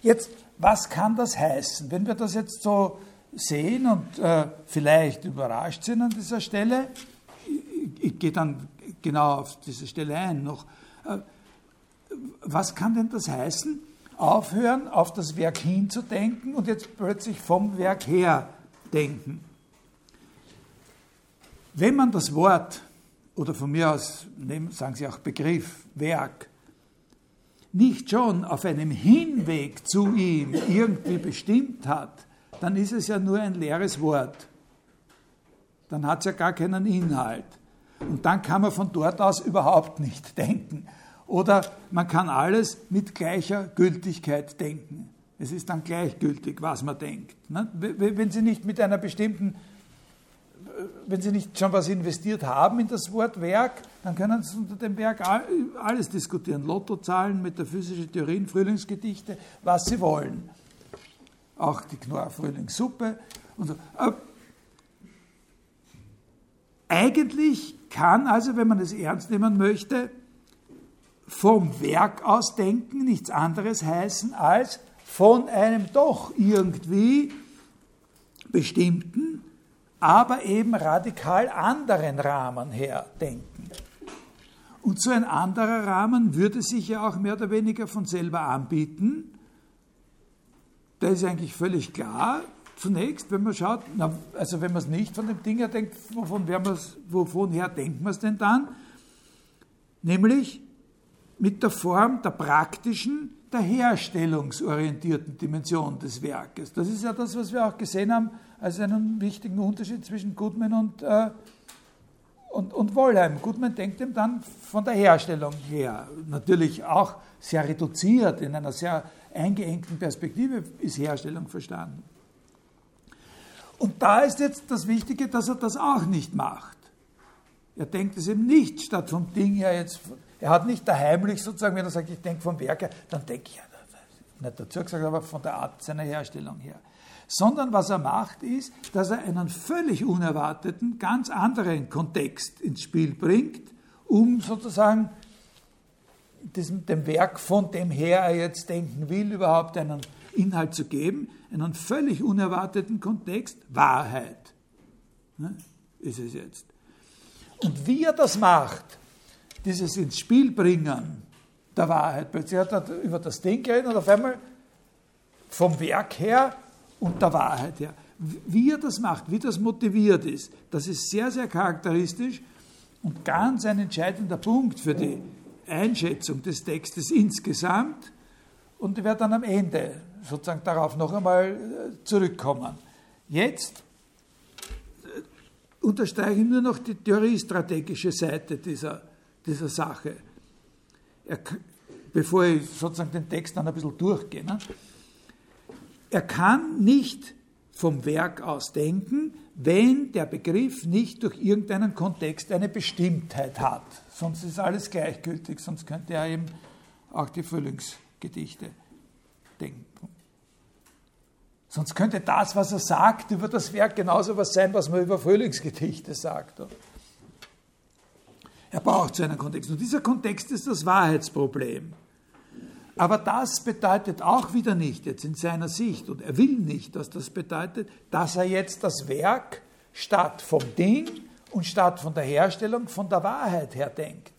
Jetzt, was kann das heißen? Wenn wir das jetzt so sehen und vielleicht überrascht sind an dieser Stelle. Ich gehe dann genau auf diese Stelle ein noch. Was kann denn das heißen? Aufhören, auf das Werk hinzudenken und jetzt plötzlich vom Werk her denken. Wenn man das Wort, oder von mir aus sagen Sie auch Begriff, Werk, nicht schon auf einem Hinweg zu ihm irgendwie bestimmt hat, dann ist es ja nur ein leeres Wort. Dann hat es ja gar keinen Inhalt. Und dann kann man von dort aus überhaupt nicht denken. Oder man kann alles mit gleicher Gültigkeit denken. Es ist dann gleichgültig, was man denkt. Wenn Sie nicht mit einer bestimmten, wenn Sie nicht schon was investiert haben in das Wort Werk, dann können Sie unter dem Werk alles diskutieren. Lottozahlen, metaphysische Theorien, Frühlingsgedichte, was Sie wollen. Auch die Knorr-Frühlingssuppe und so. Eigentlich kann also, wenn man es ernst nehmen möchte, vom Werk aus denken nichts anderes heißen als von einem doch irgendwie bestimmten, aber eben radikal anderen Rahmen her denken. Und so ein anderer Rahmen würde sich ja auch mehr oder weniger von selber anbieten. Da ist eigentlich völlig klar, zunächst, wenn man schaut, also wenn man es nicht von dem Ding her denkt, wovon her denkt man es denn dann? Nämlich mit der Form der praktischen, der herstellungsorientierten Dimension des Werkes. Das ist ja das, was wir auch gesehen haben, als einen wichtigen Unterschied zwischen Goodman und Wollheim. Goodman denkt ihm dann von der Herstellung her. Natürlich auch sehr reduziert, in einer sehr eingeengten Perspektive ist Herstellung verstanden. Und da ist jetzt das Wichtige, dass er das auch nicht macht. Er denkt es eben nicht, statt vom Ding her jetzt, er hat nicht da heimlich sozusagen, wenn er sagt, ich denke vom Werk her, dann denke ich, nicht dazu gesagt, aber von der Art seiner Herstellung her. Sondern was er macht ist, dass er einen völlig unerwarteten, ganz anderen Kontext ins Spiel bringt, um sozusagen dem Werk, von dem her er jetzt denken will, überhaupt einen Inhalt zu geben, einen völlig unerwarteten Kontext, Wahrheit, ne, ist es jetzt. Und wie er das macht, dieses ins Spiel bringen der Wahrheit, plötzlich hat er über das Ding geredet und auf einmal vom Werk her und der Wahrheit her. Wie er das macht, wie das motiviert ist, das ist sehr, sehr charakteristisch und ganz ein entscheidender Punkt für die Einschätzung des Textes insgesamt. Und ich werde dann am Ende sozusagen darauf noch einmal zurückkommen. Jetzt unterstreiche ich nur noch die theoriestrategische Seite dieser Sache. Bevor ich sozusagen den Text dann ein bisschen durchgehe. Ne? Er kann nicht vom Werk aus denken, wenn der Begriff nicht durch irgendeinen Kontext eine Bestimmtheit hat. Sonst ist alles gleichgültig, sonst könnte er eben auch die Füllungsgedichte denken. Sonst könnte das, was er sagt, über das Werk genauso was sein, was man über Frühlingsgedichte sagt. Er braucht so einen Kontext. Und dieser Kontext ist das Wahrheitsproblem. Aber das bedeutet auch wieder nicht, jetzt in seiner Sicht, und er will nicht, dass das bedeutet, dass er jetzt das Werk statt vom Ding und statt von der Herstellung von der Wahrheit her denkt.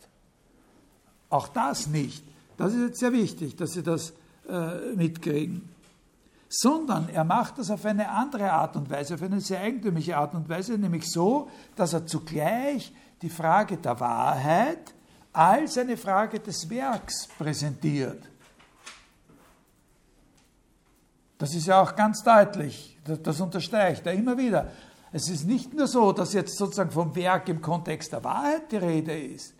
Auch das nicht. Das ist jetzt sehr wichtig, dass Sie das mitkriegen. Sondern er macht das auf eine andere Art und Weise, auf eine sehr eigentümliche Art und Weise, nämlich so, dass er zugleich die Frage der Wahrheit als eine Frage des Werks präsentiert. Das ist ja auch ganz deutlich, das unterstreicht er immer wieder. Es ist nicht nur so, dass jetzt sozusagen vom Werk im Kontext der Wahrheit die Rede ist,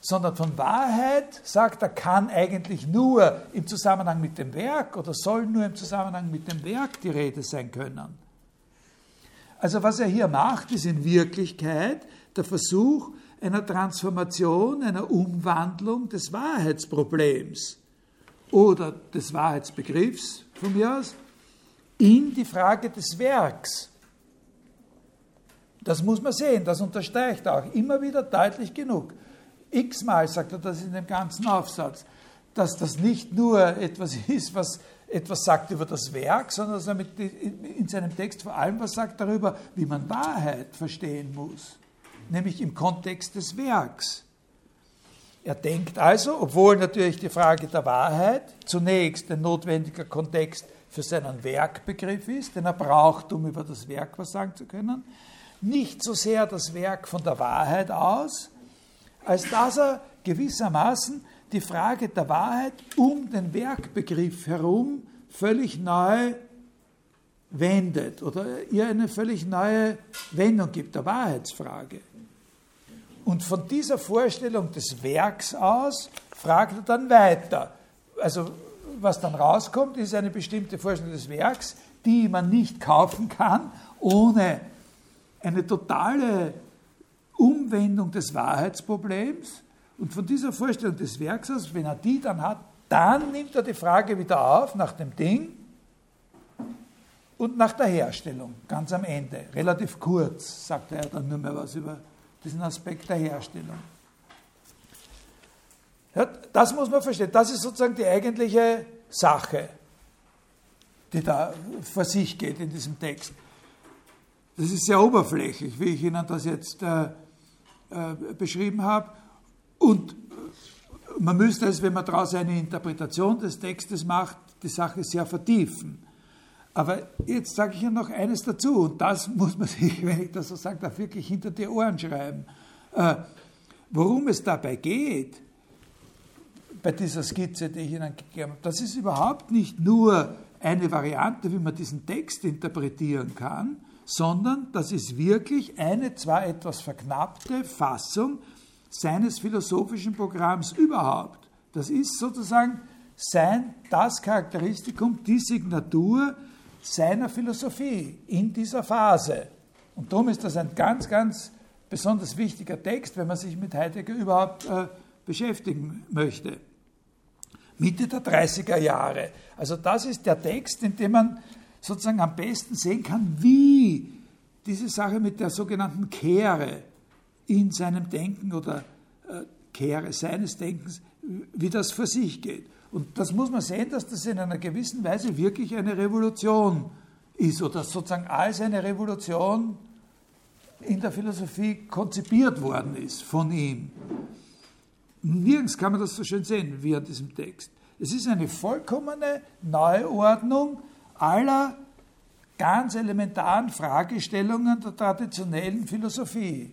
sondern von Wahrheit, sagt er, kann eigentlich nur im Zusammenhang mit dem Werk oder soll nur im Zusammenhang mit dem Werk die Rede sein können. Also was er hier macht, ist in Wirklichkeit der Versuch einer Transformation, einer Umwandlung des Wahrheitsproblems oder des Wahrheitsbegriffs von mir aus in die Frage des Werks. Das muss man sehen, das unterstreicht er auch immer wieder deutlich genug. X-mal sagt er das in dem ganzen Aufsatz, dass das nicht nur etwas ist, was etwas sagt über das Werk, sondern dass er in seinem Text vor allem was sagt darüber, wie man Wahrheit verstehen muss, nämlich im Kontext des Werks. Er denkt also, obwohl natürlich die Frage der Wahrheit zunächst ein notwendiger Kontext für seinen Werkbegriff ist, den er braucht, um über das Werk was sagen zu können, nicht so sehr das Werk von der Wahrheit aus, als dass er gewissermaßen die Frage der Wahrheit um den Werkbegriff herum völlig neu wendet oder ihr eine völlig neue Wendung gibt, der Wahrheitsfrage. Und von dieser Vorstellung des Werks aus fragt er dann weiter. Also was dann rauskommt, ist eine bestimmte Vorstellung des Werks, die man nicht kaufen kann, ohne eine totale Umwendung des Wahrheitsproblems, und von dieser Vorstellung des Werks aus, wenn er die dann hat, dann nimmt er die Frage wieder auf nach dem Ding und nach der Herstellung, ganz am Ende, relativ kurz, sagt er dann nur mehr was über diesen Aspekt der Herstellung. Ja, das muss man verstehen. Das ist sozusagen die eigentliche Sache, die da vor sich geht in diesem Text. Das ist sehr oberflächlich, wie ich Ihnen das jetzt beschrieben habe. Und man müsste es, wenn man daraus eine Interpretation des Textes macht, die Sache sehr vertiefen. Aber jetzt sage ich Ihnen noch eines dazu, und das muss man sich, wenn ich das so sage, da wirklich hinter die Ohren schreiben. Worum es dabei geht, bei dieser Skizze, die ich Ihnen gegeben habe, das ist überhaupt nicht nur eine Variante, wie man diesen Text interpretieren kann, sondern das ist wirklich eine zwar etwas verknappte Fassung seines philosophischen Programms überhaupt. Das ist sozusagen das Charakteristikum, die Signatur seiner Philosophie in dieser Phase. Und darum ist das ein ganz, ganz besonders wichtiger Text, wenn man sich mit Heidegger überhaupt beschäftigen möchte. Mitte der 30er Jahre. Also das ist der Text, in dem man sozusagen am besten sehen kann, wie diese Sache mit der sogenannten Kehre in seinem Denken oder Kehre seines Denkens, wie das vor sich geht. Und das muss man sehen, dass das in einer gewissen Weise wirklich eine Revolution ist oder sozusagen als eine Revolution in der Philosophie konzipiert worden ist von ihm. Nirgends kann man das so schön sehen wie an diesem Text. Es ist eine vollkommene Neuordnung aller ganz elementaren Fragestellungen der traditionellen Philosophie.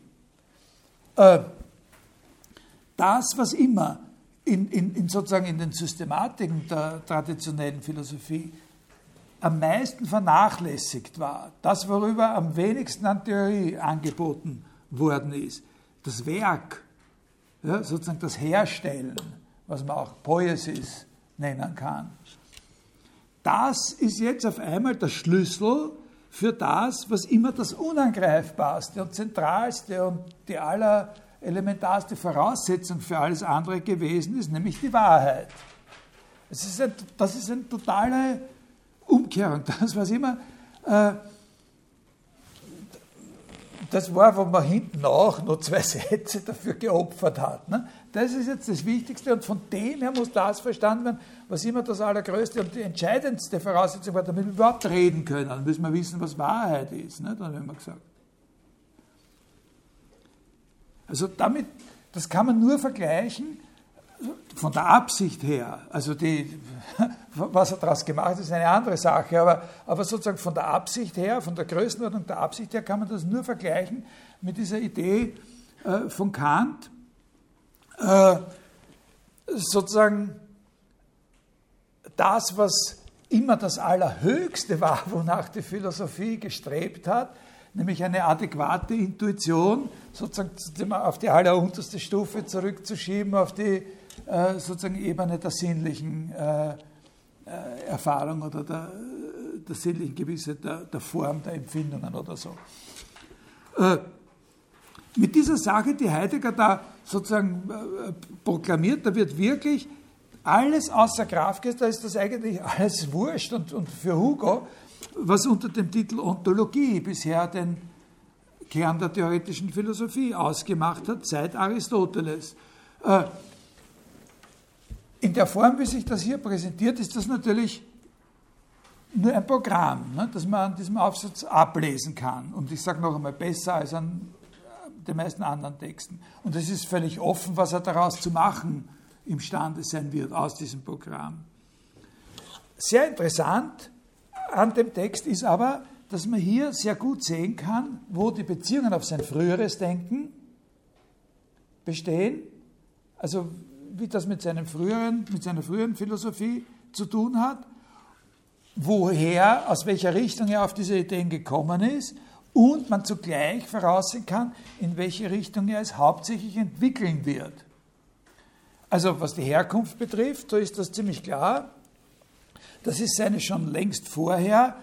Das, was immer in sozusagen in den Systematiken der traditionellen Philosophie am meisten vernachlässigt war, das, worüber am wenigsten an Theorie angeboten worden ist, das Werk, ja, sozusagen das Herstellen, was man auch Poiesis nennen kann, das ist jetzt auf einmal der Schlüssel für das, was immer das Unangreifbarste und Zentralste und die allerelementarste Voraussetzung für alles andere gewesen ist, nämlich die Wahrheit. Das ist eine totale Umkehrung. Das, was immer, das war, wo man hinten auch nur 2 Sätze dafür geopfert hat. Ne? Das ist jetzt das Wichtigste und von dem her muss das verstanden werden, was immer das allergrößte und die entscheidendste Voraussetzung war, damit wir überhaupt reden können. Dann müssen wir wissen, was Wahrheit ist, ne? Dann haben wir gesagt. Also damit, das kann man nur vergleichen von der Absicht her. Also was er daraus gemacht hat, ist eine andere Sache, aber sozusagen von der Absicht her, von der Größenordnung der Absicht her, kann man das nur vergleichen mit dieser Idee von Kant, sozusagen das, was immer das Allerhöchste war, wonach die Philosophie gestrebt hat, nämlich eine adäquate Intuition, sozusagen auf die allerunterste Stufe zurückzuschieben, auf die sozusagen Ebene der sinnlichen Erfahrung oder der sinnlichen Gewissheit, der Form, der Empfindungen oder so. Mit dieser Sache, die Heidegger da sozusagen proklamiert, da wird wirklich alles außer Kraft gesetzt, da ist das eigentlich alles wurscht und für Hugo, was unter dem Titel Ontologie bisher den Kern der theoretischen Philosophie ausgemacht hat, seit Aristoteles. In der Form, wie sich das hier präsentiert, ist das natürlich nur ein Programm, ne, das man an diesem Aufsatz ablesen kann. Und ich sage noch einmal, besser als an den meisten anderen Texten. Und es ist völlig offen, was er daraus zu machen imstande sein wird, aus diesem Programm. Sehr interessant an dem Text ist aber, dass man hier sehr gut sehen kann, wo die Beziehungen auf sein früheres Denken bestehen, also wie das mit seiner früheren Philosophie zu tun hat, woher, aus welcher Richtung er auf diese Ideen gekommen ist und man zugleich voraussehen kann, in welche Richtung er es hauptsächlich entwickeln wird. Also was die Herkunft betrifft, so ist das ziemlich klar. Das ist seine schon längst vorher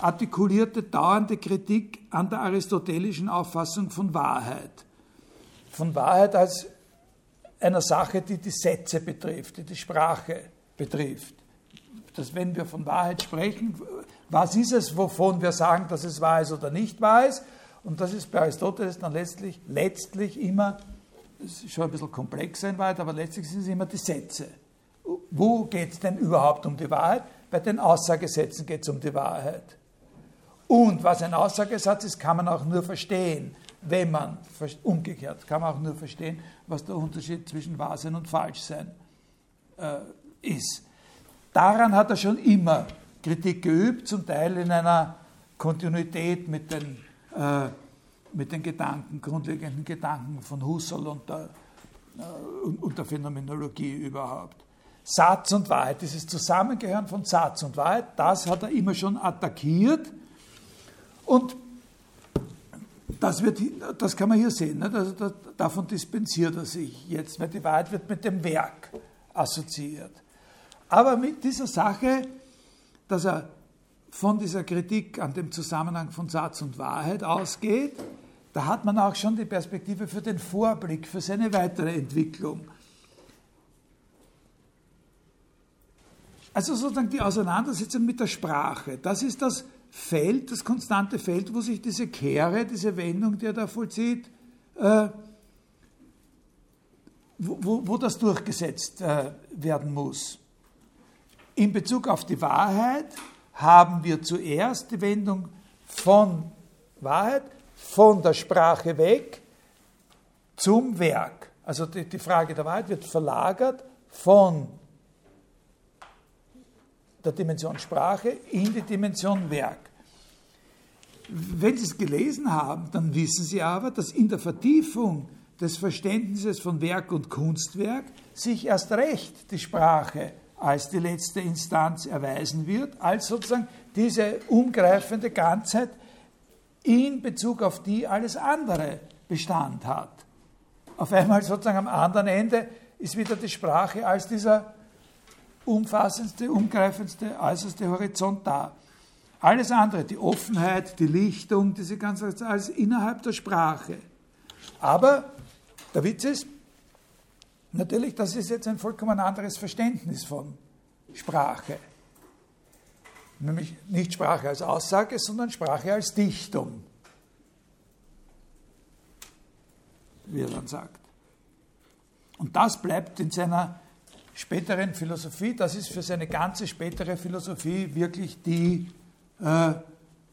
artikulierte, dauernde Kritik an der aristotelischen Auffassung von Wahrheit. Von Wahrheit als einer Sache, die die Sätze betrifft, die die Sprache betrifft. Dass wenn wir von Wahrheit sprechen, was ist es, wovon wir sagen, dass es wahr ist oder nicht wahr ist? Und das ist bei Aristoteles dann letztlich immer, es ist schon ein bisschen komplexer in Wahrheit, aber letztlich sind es immer die Sätze. Wo geht es denn überhaupt um die Wahrheit? Bei den Aussagesätzen geht es um die Wahrheit. Und was ein Aussagesatz ist, kann man auch nur verstehen, wenn man, umgekehrt, kann man auch nur verstehen, was der Unterschied zwischen Wahrsein und Falschsein ist. Daran hat er schon immer Kritik geübt, zum Teil in einer Kontinuität mit den Gedanken, grundlegenden Gedanken von Husserl und der Phänomenologie überhaupt. Satz und Wahrheit, dieses Zusammengehören von Satz und Wahrheit, das hat er immer schon attackiert. Und das kann man hier sehen, ne? Davon dispensiert er sich jetzt, weil die Wahrheit wird mit dem Werk assoziiert. Aber mit dieser Sache, dass er von dieser Kritik an dem Zusammenhang von Satz und Wahrheit ausgeht, da hat man auch schon die Perspektive für den Vorblick, für seine weitere Entwicklung. Also sozusagen die Auseinandersetzung mit der Sprache, das ist das Feld, das konstante Feld, wo sich diese Kehre, diese Wendung, die er da vollzieht, wo das durchgesetzt werden muss. In Bezug auf die Wahrheit haben wir zuerst die Wendung von Wahrheit, von der Sprache weg zum Werk. Also die Frage der Wahrheit wird verlagert von der Dimension Sprache in die Dimension Werk. Wenn Sie es gelesen haben, dann wissen Sie aber, dass in der Vertiefung des Verständnisses von Werk und Kunstwerk sich erst recht die Sprache als die letzte Instanz erweisen wird, als sozusagen diese umgreifende Ganzheit in Bezug auf die alles andere Bestand hat. Auf einmal sozusagen am anderen Ende ist wieder die Sprache als dieser umfassendste, umgreifendste, äußerste Horizont da. Alles andere, die Offenheit, die Lichtung, diese ganze Sache, alles innerhalb der Sprache. Aber der Witz ist, natürlich, das ist jetzt ein vollkommen anderes Verständnis von Sprache. Nämlich nicht Sprache als Aussage, sondern Sprache als Dichtung, wie er dann sagt. Und das bleibt in seiner späteren Philosophie, das ist für seine ganze spätere Philosophie wirklich die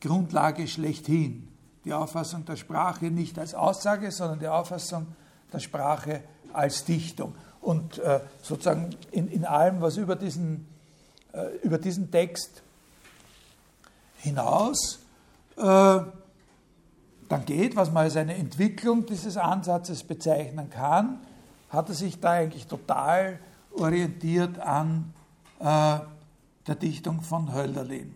Grundlage schlechthin. Die Auffassung der Sprache nicht als Aussage, sondern die Auffassung der Sprache als Dichtung. Und sozusagen in allem, was über diesen Text hinaus dann geht, was man als eine Entwicklung dieses Ansatzes bezeichnen kann, hat er sich da eigentlich total orientiert an der Dichtung von Hölderlin.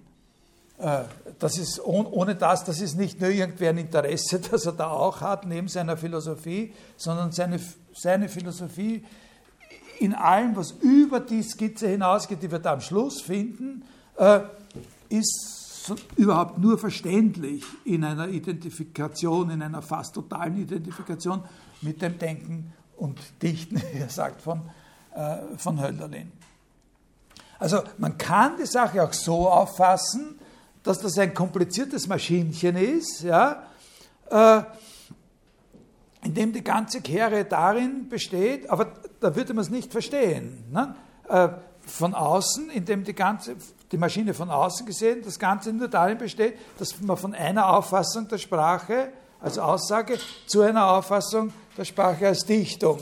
Das ist ohne das ist nicht nur irgendwie ein Interesse, das er da auch hat, neben seiner Philosophie, sondern seine Philosophie in allem, was über die Skizze hinausgeht, die wir da am Schluss finden, ist überhaupt nur verständlich in einer Identifikation, in einer fast totalen Identifikation mit dem Denken und Dichten, wie er sagt, von Hölderlin. Also man kann die Sache auch so auffassen, dass das ein kompliziertes Maschinchen ist, ja, in dem die ganze Kehre darin besteht, aber da würde man es nicht verstehen, ne? Von außen, in dem die Maschine von außen gesehen, das Ganze nur darin besteht, dass man von einer Auffassung der Sprache als Aussage zu einer Auffassung der Sprache als Dichtung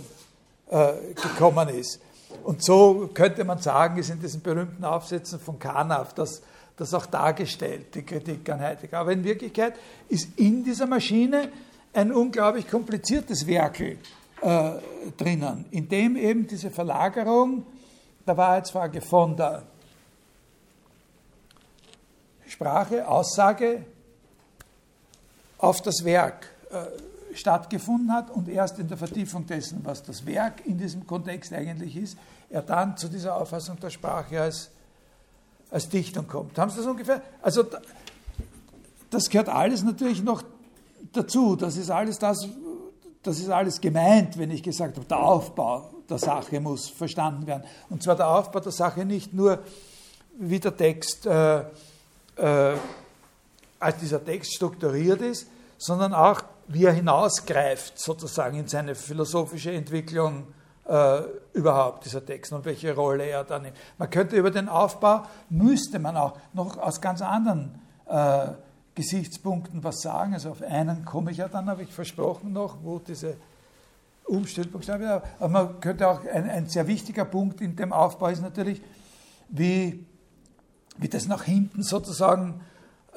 gekommen ist. Und so könnte man sagen, ist in diesen berühmten Aufsätzen von Carnap das auch dargestellt, die Kritik an Heidegger. Aber in Wirklichkeit ist in dieser Maschine ein unglaublich kompliziertes Werkel drinnen, in dem eben diese Verlagerung der Wahrheitsfrage von der Sprache, Aussage auf das Werk stattgefunden hat und erst in der Vertiefung dessen, was das Werk in diesem Kontext eigentlich ist, er dann zu dieser Auffassung der Sprache als Dichtung kommt. Haben Sie das ungefähr? Also das gehört alles natürlich noch dazu. Das ist alles gemeint, wenn ich gesagt habe, der Aufbau der Sache muss verstanden werden. Und zwar der Aufbau der Sache nicht nur, wie der Text, als dieser Text strukturiert ist, sondern auch, wie er hinausgreift, sozusagen in seine philosophische Entwicklung überhaupt, dieser Text, und welche Rolle er da nimmt. Man könnte über den Aufbau, müsste man auch noch aus ganz anderen Gesichtspunkten was sagen. Also auf einen komme ich ja dann, habe ich versprochen noch, wo diese Umstellung ist. Aber man könnte auch, ein sehr wichtiger Punkt in dem Aufbau ist natürlich, wie das nach hinten sozusagen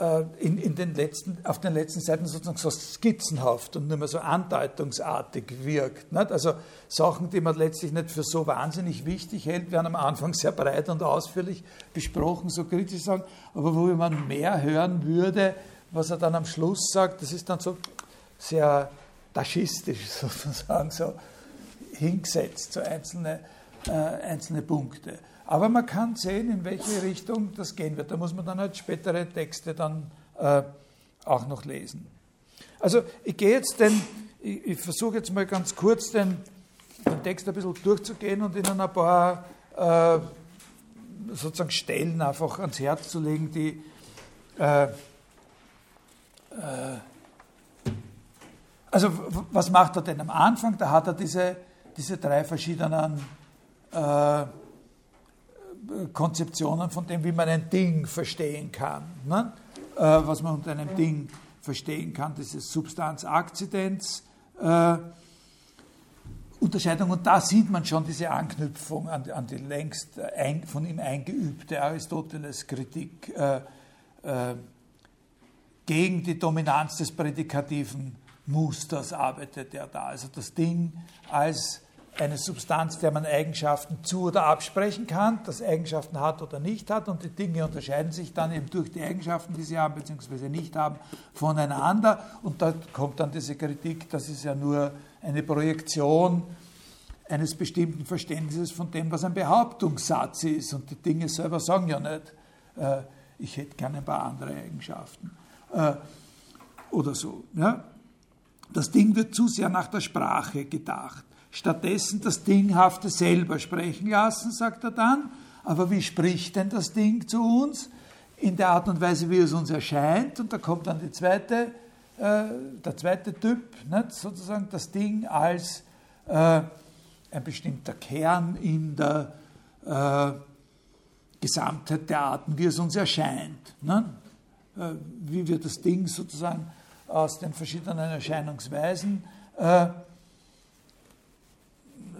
auf den letzten Seiten sozusagen so skizzenhaft und nicht mehr so andeutungsartig wirkt. Nicht? Also Sachen, die man letztlich nicht für so wahnsinnig wichtig hält, werden am Anfang sehr breit und ausführlich besprochen, so kritisch sagen, aber wo man mehr hören würde, was er dann am Schluss sagt, das ist dann so sehr faschistisch sozusagen, so hingesetzt, so einzelne Punkte. Aber man kann sehen, in welche Richtung das gehen wird. Da muss man dann halt spätere Texte dann auch noch lesen. Also ich versuche jetzt mal ganz kurz den Text ein bisschen durchzugehen und Ihnen ein paar sozusagen Stellen einfach ans Herz zu legen, die also was macht er denn am Anfang? Da hat er diese drei verschiedenen Konzeptionen von dem, wie man ein Ding verstehen kann. Ne? Was man unter einem Ding verstehen kann, diese Substanz-Akzidenz, Unterscheidung. Und da sieht man schon diese Anknüpfung an die längst von ihm eingeübte Aristoteles-Kritik gegen die Dominanz des prädikativen Musters arbeitet er da. Also das Ding als eine Substanz, der man Eigenschaften zu- oder absprechen kann, das Eigenschaften hat oder nicht hat, und die Dinge unterscheiden sich dann eben durch die Eigenschaften, die sie haben bzw. nicht haben, voneinander, und da kommt dann diese Kritik, das ist ja nur eine Projektion eines bestimmten Verständnisses von dem, was ein Behauptungssatz ist, und die Dinge selber sagen ja nicht, ich hätte gerne ein paar andere Eigenschaften oder so. Ja? Das Ding wird zu sehr nach der Sprache gedacht. Stattdessen das Dinghafte selber sprechen lassen, sagt er dann. Aber wie spricht denn das Ding zu uns? In der Art und Weise, wie es uns erscheint. Und da kommt dann der zweite Typ, nicht? Sozusagen das Ding als ein bestimmter Kern in der Gesamtheit der Arten, wie es uns erscheint. Wie wir das Ding sozusagen aus den verschiedenen Erscheinungsweisen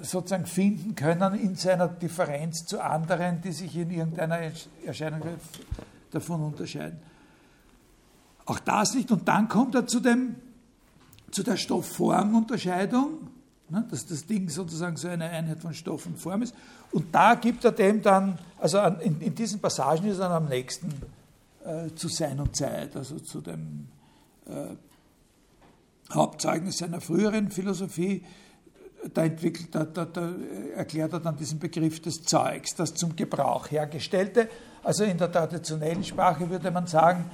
sozusagen finden können in seiner Differenz zu anderen, die sich in irgendeiner Erscheinung davon unterscheiden. Auch das nicht. Und dann kommt er zu der Stoff-Form-Unterscheidung, ne, dass das Ding sozusagen so eine Einheit von Stoff und Form ist. Und da gibt er dem dann, also in diesen Passagen ist er am nächsten zu Sein und Zeit, also zu dem Hauptzeugnis seiner früheren Philosophie, da erklärt er dann diesen Begriff des Zeugs, das zum Gebrauch hergestellte. Also in der traditionellen Sprache würde man sagen,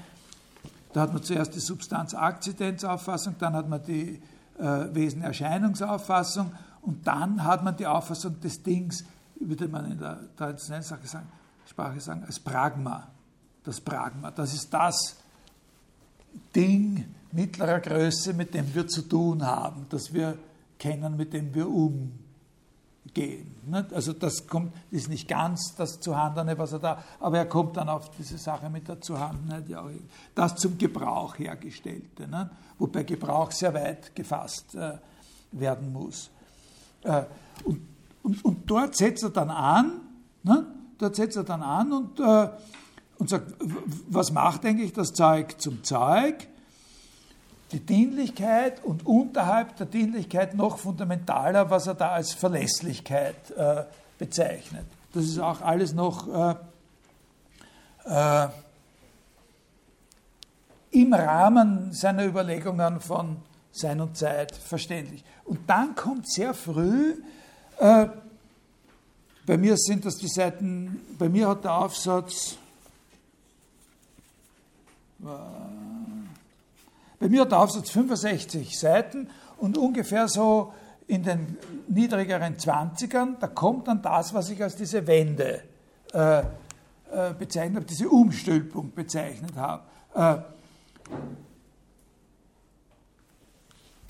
da hat man zuerst die Substanz-Akzidenz-Auffassung, dann hat man die Wesen-Erscheinungsauffassung und dann hat man die Auffassung des Dings, würde man in der traditionellen Sprache sagen, als Pragma. Das Pragma, das ist das Ding mittlerer Größe, mit dem wir zu tun haben, das wir kennen, mit dem wir umgehen. Also das ist nicht ganz das Zuhandene, was er da, aber er kommt dann auf diese Sache mit der Zuhandenheit, ja, das zum Gebrauch hergestellte, ne? Wobei Gebrauch sehr weit gefasst werden muss. Und dort setzt er dann an, ne? Dort setzt er dann an und sagt, was macht eigentlich das Zeug zum Zeug? Die Dienlichkeit und unterhalb der Dienlichkeit noch fundamentaler, was er da als Verlässlichkeit bezeichnet. Das ist auch alles noch im Rahmen seiner Überlegungen von Sein und Zeit verständlich. Und dann kommt sehr früh, bei mir sind das die Seiten, bei mir hat der Aufsatz... Bei mir hat der Aufsatz 65 Seiten und ungefähr so in den niedrigeren 20ern, da kommt dann das, was ich als diese Wende bezeichnet habe, diese Umstülpung bezeichnet habe.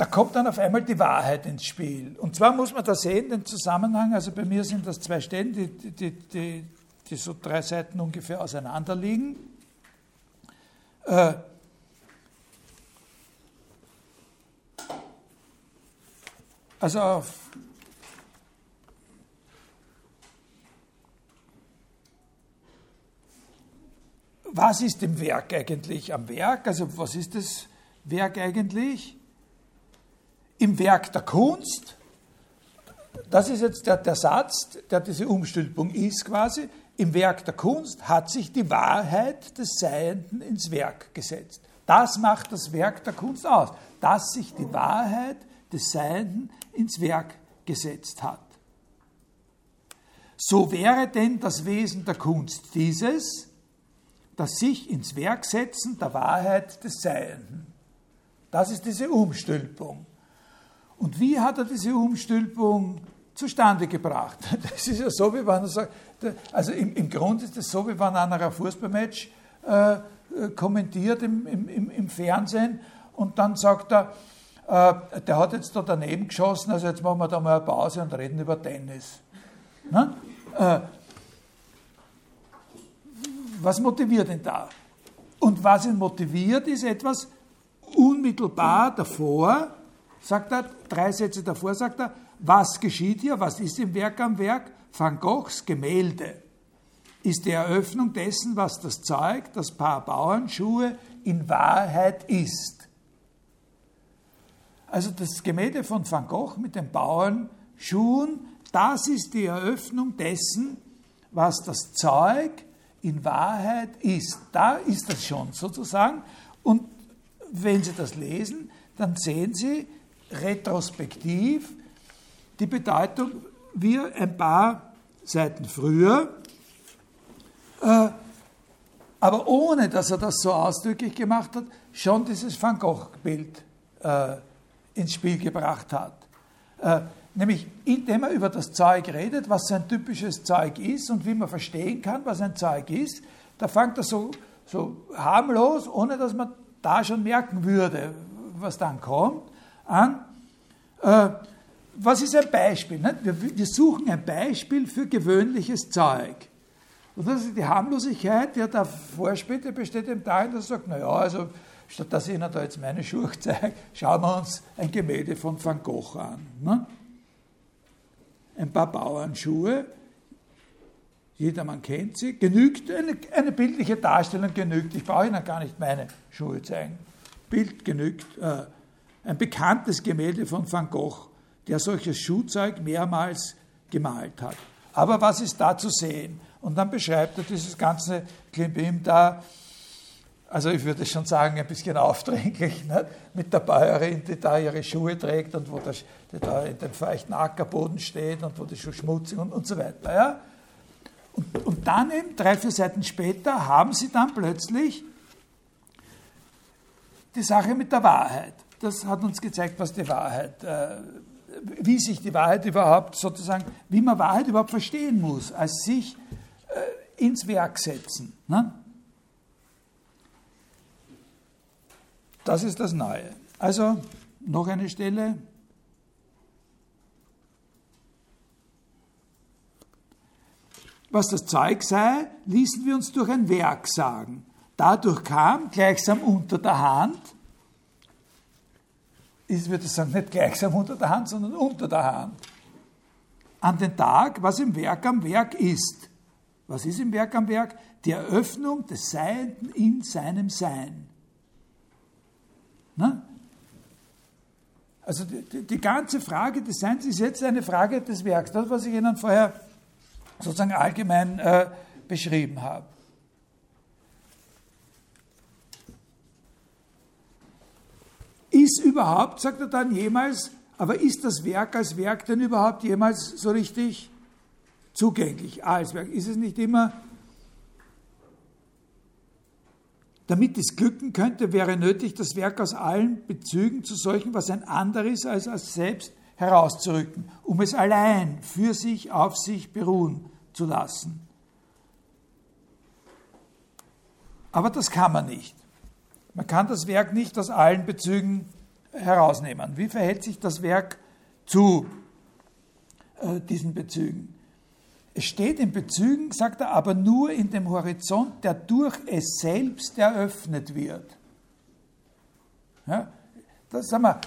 Da kommt dann auf einmal die Wahrheit ins Spiel. Und zwar muss man da sehen, den Zusammenhang, also bei mir sind das zwei Stellen, die so 3 Seiten ungefähr auseinander liegen. Also auf was ist im Werk eigentlich? Am Werk, also was ist das Werk eigentlich? Im Werk der Kunst, das ist jetzt der Satz, der diese Umstülpung ist quasi, im Werk der Kunst hat sich die Wahrheit des Seienden ins Werk gesetzt. Das macht das Werk der Kunst aus, dass sich die Wahrheit des Seienden ins Werk gesetzt hat. So wäre denn das Wesen der Kunst dieses, das sich ins Werk setzen der Wahrheit des Seienden. Das ist diese Umstülpung. Und wie hat er diese Umstülpung zustande gebracht? Das ist ja so, wie wenn er sagt, also im Grunde ist es so, wie wenn einer ein Fußballmatch kommentiert im Fernsehen und dann sagt er, der hat jetzt da daneben geschossen, also jetzt machen wir da mal eine Pause und reden über Tennis. Ne? Was motiviert ihn da? Und was ihn motiviert, ist etwas unmittelbar davor, sagt er, 3 Sätze davor, sagt er, was geschieht hier, was ist im Werk am Werk? Van Goghs Gemälde ist die Eröffnung dessen, was das Zeug, das Paar Bauernschuhe in Wahrheit ist. Also das Gemälde von Van Gogh mit den Bauernschuhen, das ist die Eröffnung dessen, was das Zeug in Wahrheit ist. Da ist das schon sozusagen. Und wenn Sie das lesen, dann sehen Sie retrospektiv die Bedeutung, wie ein paar Seiten früher, aber ohne, dass er das so ausdrücklich gemacht hat, schon dieses Van Gogh-Bild ins Spiel gebracht hat. Nämlich, indem er über das Zeug redet, was sein typisches Zeug ist und wie man verstehen kann, was ein Zeug ist, da fängt er so harmlos, ohne dass man da schon merken würde, was dann kommt, an. Was ist ein Beispiel? Ne? Wir suchen ein Beispiel für gewöhnliches Zeug. Und das ist die Harmlosigkeit, die er da vorspielt, besteht eben darin, dass er sagt, naja, also statt dass ich Ihnen da jetzt meine Schuhe zeige, schauen wir uns ein Gemälde von Van Gogh an. Ne? Ein paar Bauernschuhe, jedermann kennt sie, genügt, eine bildliche Darstellung genügt. Ich brauche Ihnen gar nicht meine Schuhe zeigen. Bild genügt. Ein bekanntes Gemälde von Van Gogh, der solches Schuhzeug mehrmals gemalt hat. Aber was ist da zu sehen? Und dann beschreibt er dieses ganze Klimbim da, also ich würde schon sagen, ein bisschen aufdringlich, ne? Mit der Bäuerin, die da ihre Schuhe trägt und wo die da in dem feuchten Ackerboden steht und wo die Schuhe schmutzig und so weiter. Ja? Und dann eben 3-4 Seiten später haben sie dann plötzlich die Sache mit der Wahrheit. Das hat uns gezeigt, was die Wahrheit, wie sich die Wahrheit überhaupt sozusagen, wie man Wahrheit überhaupt verstehen muss, als sich ins Werk setzen. Ne? Das ist das Neue. Also, noch eine Stelle. Was das Zeug sei, ließen wir uns durch ein Werk sagen. Dadurch kam, gleichsam unter der Hand, ich würde sagen, nicht gleichsam unter der Hand, sondern unter der Hand, an den Tag, was im Werk am Werk ist. Was ist im Werk am Werk? Die Eröffnung des Seienden in seinem Sein. Ne? Also die ganze Frage des Seins ist jetzt eine Frage des Werks. Das, was ich Ihnen vorher sozusagen allgemein beschrieben habe. Ist überhaupt, sagt er dann jemals, aber ist das Werk als Werk denn überhaupt jemals so richtig zugänglich als Werk? Ist es nicht immer... Damit es glücken könnte, wäre nötig, das Werk aus allen Bezügen zu solchen, was ein anderes als selbst herauszurücken, um es allein für sich, auf sich beruhen zu lassen. Aber das kann man nicht. Man kann das Werk nicht aus allen Bezügen herausnehmen. Wie verhält sich das Werk zu diesen Bezügen? Es steht in Bezügen, sagt er, aber nur in dem Horizont, der durch es selbst eröffnet wird. Ja, das sagen wir,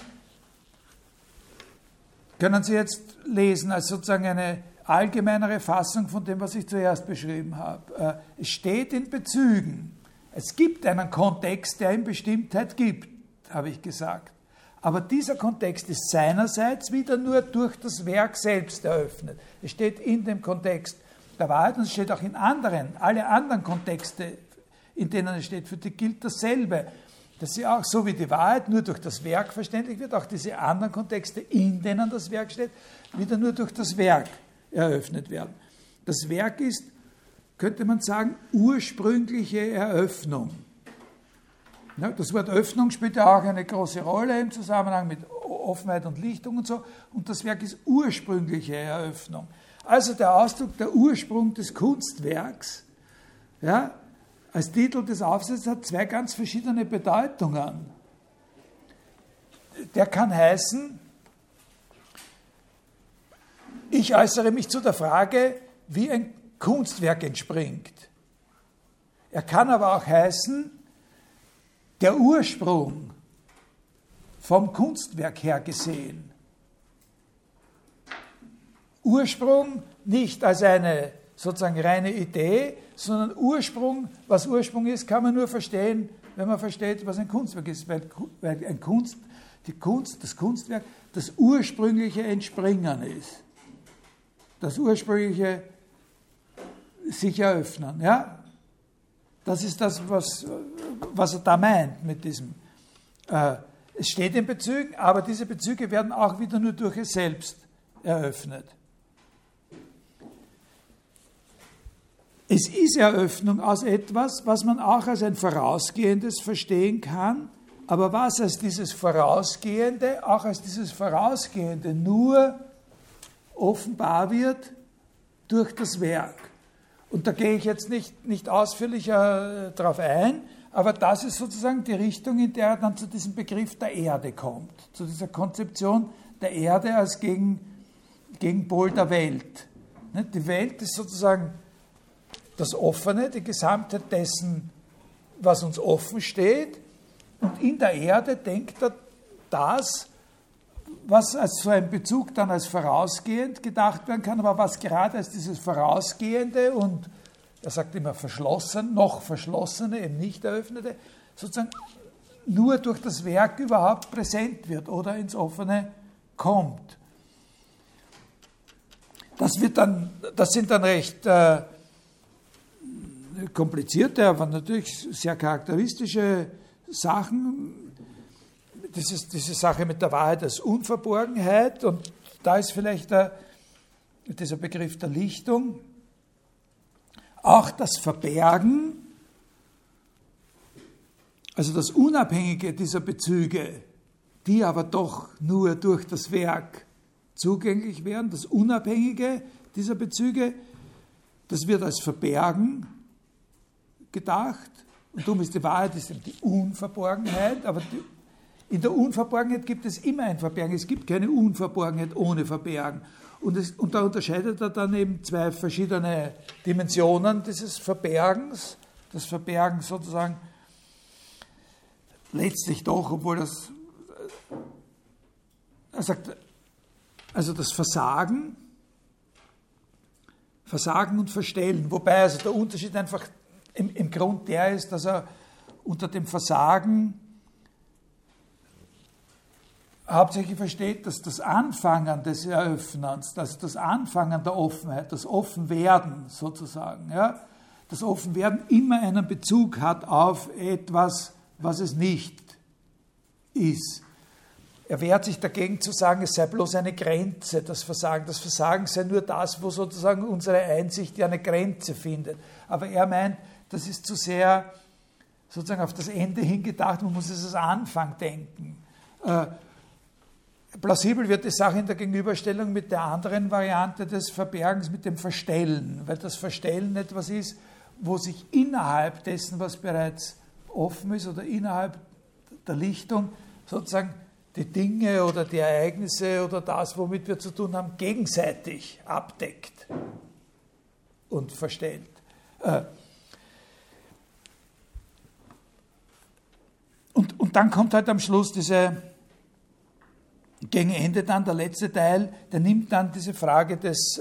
können Sie jetzt lesen als sozusagen eine allgemeinere Fassung von dem, was ich zuerst beschrieben habe. Es steht in Bezügen. Es gibt einen Kontext, der ihm Bestimmtheit gibt, habe ich gesagt. Aber dieser Kontext ist seinerseits wieder nur durch das Werk selbst eröffnet. Es steht in dem Kontext der Wahrheit und es steht auch in anderen, alle anderen Kontexte, in denen es steht, für die gilt dasselbe. Dass sie auch, so wie die Wahrheit nur durch das Werk verständlich wird, auch diese anderen Kontexte, in denen das Werk steht, wieder nur durch das Werk eröffnet werden. Das Werk ist, könnte man sagen, ursprüngliche Eröffnung. Das Wort Öffnung spielt ja auch eine große Rolle im Zusammenhang mit Offenheit und Lichtung und so. Und das Werk ist ursprüngliche Eröffnung. Also der Ausdruck, der Ursprung des Kunstwerks, ja, als Titel des Aufsatzes hat zwei ganz verschiedene Bedeutungen. Der kann heißen, ich äußere mich zu der Frage, wie ein Kunstwerk entspringt. Er kann aber auch heißen, der Ursprung vom Kunstwerk her gesehen. Ursprung nicht als eine sozusagen reine Idee, sondern Ursprung, was Ursprung ist, kann man nur verstehen, wenn man versteht, was ein Kunstwerk ist. Weil das Kunstwerk, das ursprüngliche Entspringen ist. Das ursprüngliche sich eröffnen, ja? Das ist das, was er da meint mit diesem. Es steht in Bezügen, aber diese Bezüge werden auch wieder nur durch es selbst eröffnet. Es ist Eröffnung aus etwas, was man auch als ein Vorausgehendes verstehen kann, aber was als dieses Vorausgehende, auch als dieses Vorausgehende nur offenbar wird durch das Werk. Und da gehe ich jetzt nicht ausführlicher drauf ein, aber das ist sozusagen die Richtung, in der er dann zu diesem Begriff der Erde kommt, zu dieser Konzeption der Erde als Gegenpol der Welt. Die Welt ist sozusagen das Offene, die Gesamtheit dessen, was uns offen steht. Und in der Erde denkt er das, was als so ein Bezug dann als vorausgehend gedacht werden kann, aber was gerade als dieses Vorausgehende und, er sagt immer verschlossen, noch verschlossene, eben nicht eröffnete, sozusagen nur durch das Werk überhaupt präsent wird oder ins Offene kommt. Das sind dann recht komplizierte, aber natürlich sehr charakteristische Sachen. Das ist diese Sache mit der Wahrheit als Unverborgenheit und da ist vielleicht dieser Begriff der Lichtung auch das Verbergen, also das Unabhängige dieser Bezüge, die aber doch nur durch das Werk zugänglich werden, das Unabhängige dieser Bezüge, das wird als Verbergen gedacht und darum ist die Wahrheit ist die Unverborgenheit, aber in der Unverborgenheit gibt es immer ein Verbergen. Es gibt keine Unverborgenheit ohne Verbergen. Und da unterscheidet er dann eben zwei verschiedene Dimensionen dieses Verbergens. Das Verbergen sozusagen letztlich doch, obwohl das, er sagt, also das Versagen und Verstellen. Wobei also der Unterschied einfach im Grund der ist, dass er unter dem Versagen hauptsächlich versteht, dass das Anfangen des Eröffnens, dass das Anfangen der Offenheit, das Offenwerden sozusagen, ja, das Offenwerden immer einen Bezug hat auf etwas, was es nicht ist. Er wehrt sich dagegen zu sagen, es sei bloß eine Grenze, das Versagen. Das Versagen sei nur das, wo sozusagen unsere Einsicht ja eine Grenze findet. Aber er meint, das ist zu sehr sozusagen auf das Ende hingedacht, man muss es als Anfang denken. Plausibel wird die Sache in der Gegenüberstellung mit der anderen Variante des Verbergens, mit dem Verstellen, weil das Verstellen etwas ist, wo sich innerhalb dessen, was bereits offen ist oder innerhalb der Lichtung, sozusagen die Dinge oder die Ereignisse oder das, womit wir zu tun haben, gegenseitig abdeckt und verstellt. Und dann kommt halt am Schluss gegen Ende dann der letzte Teil, der nimmt dann diese Frage des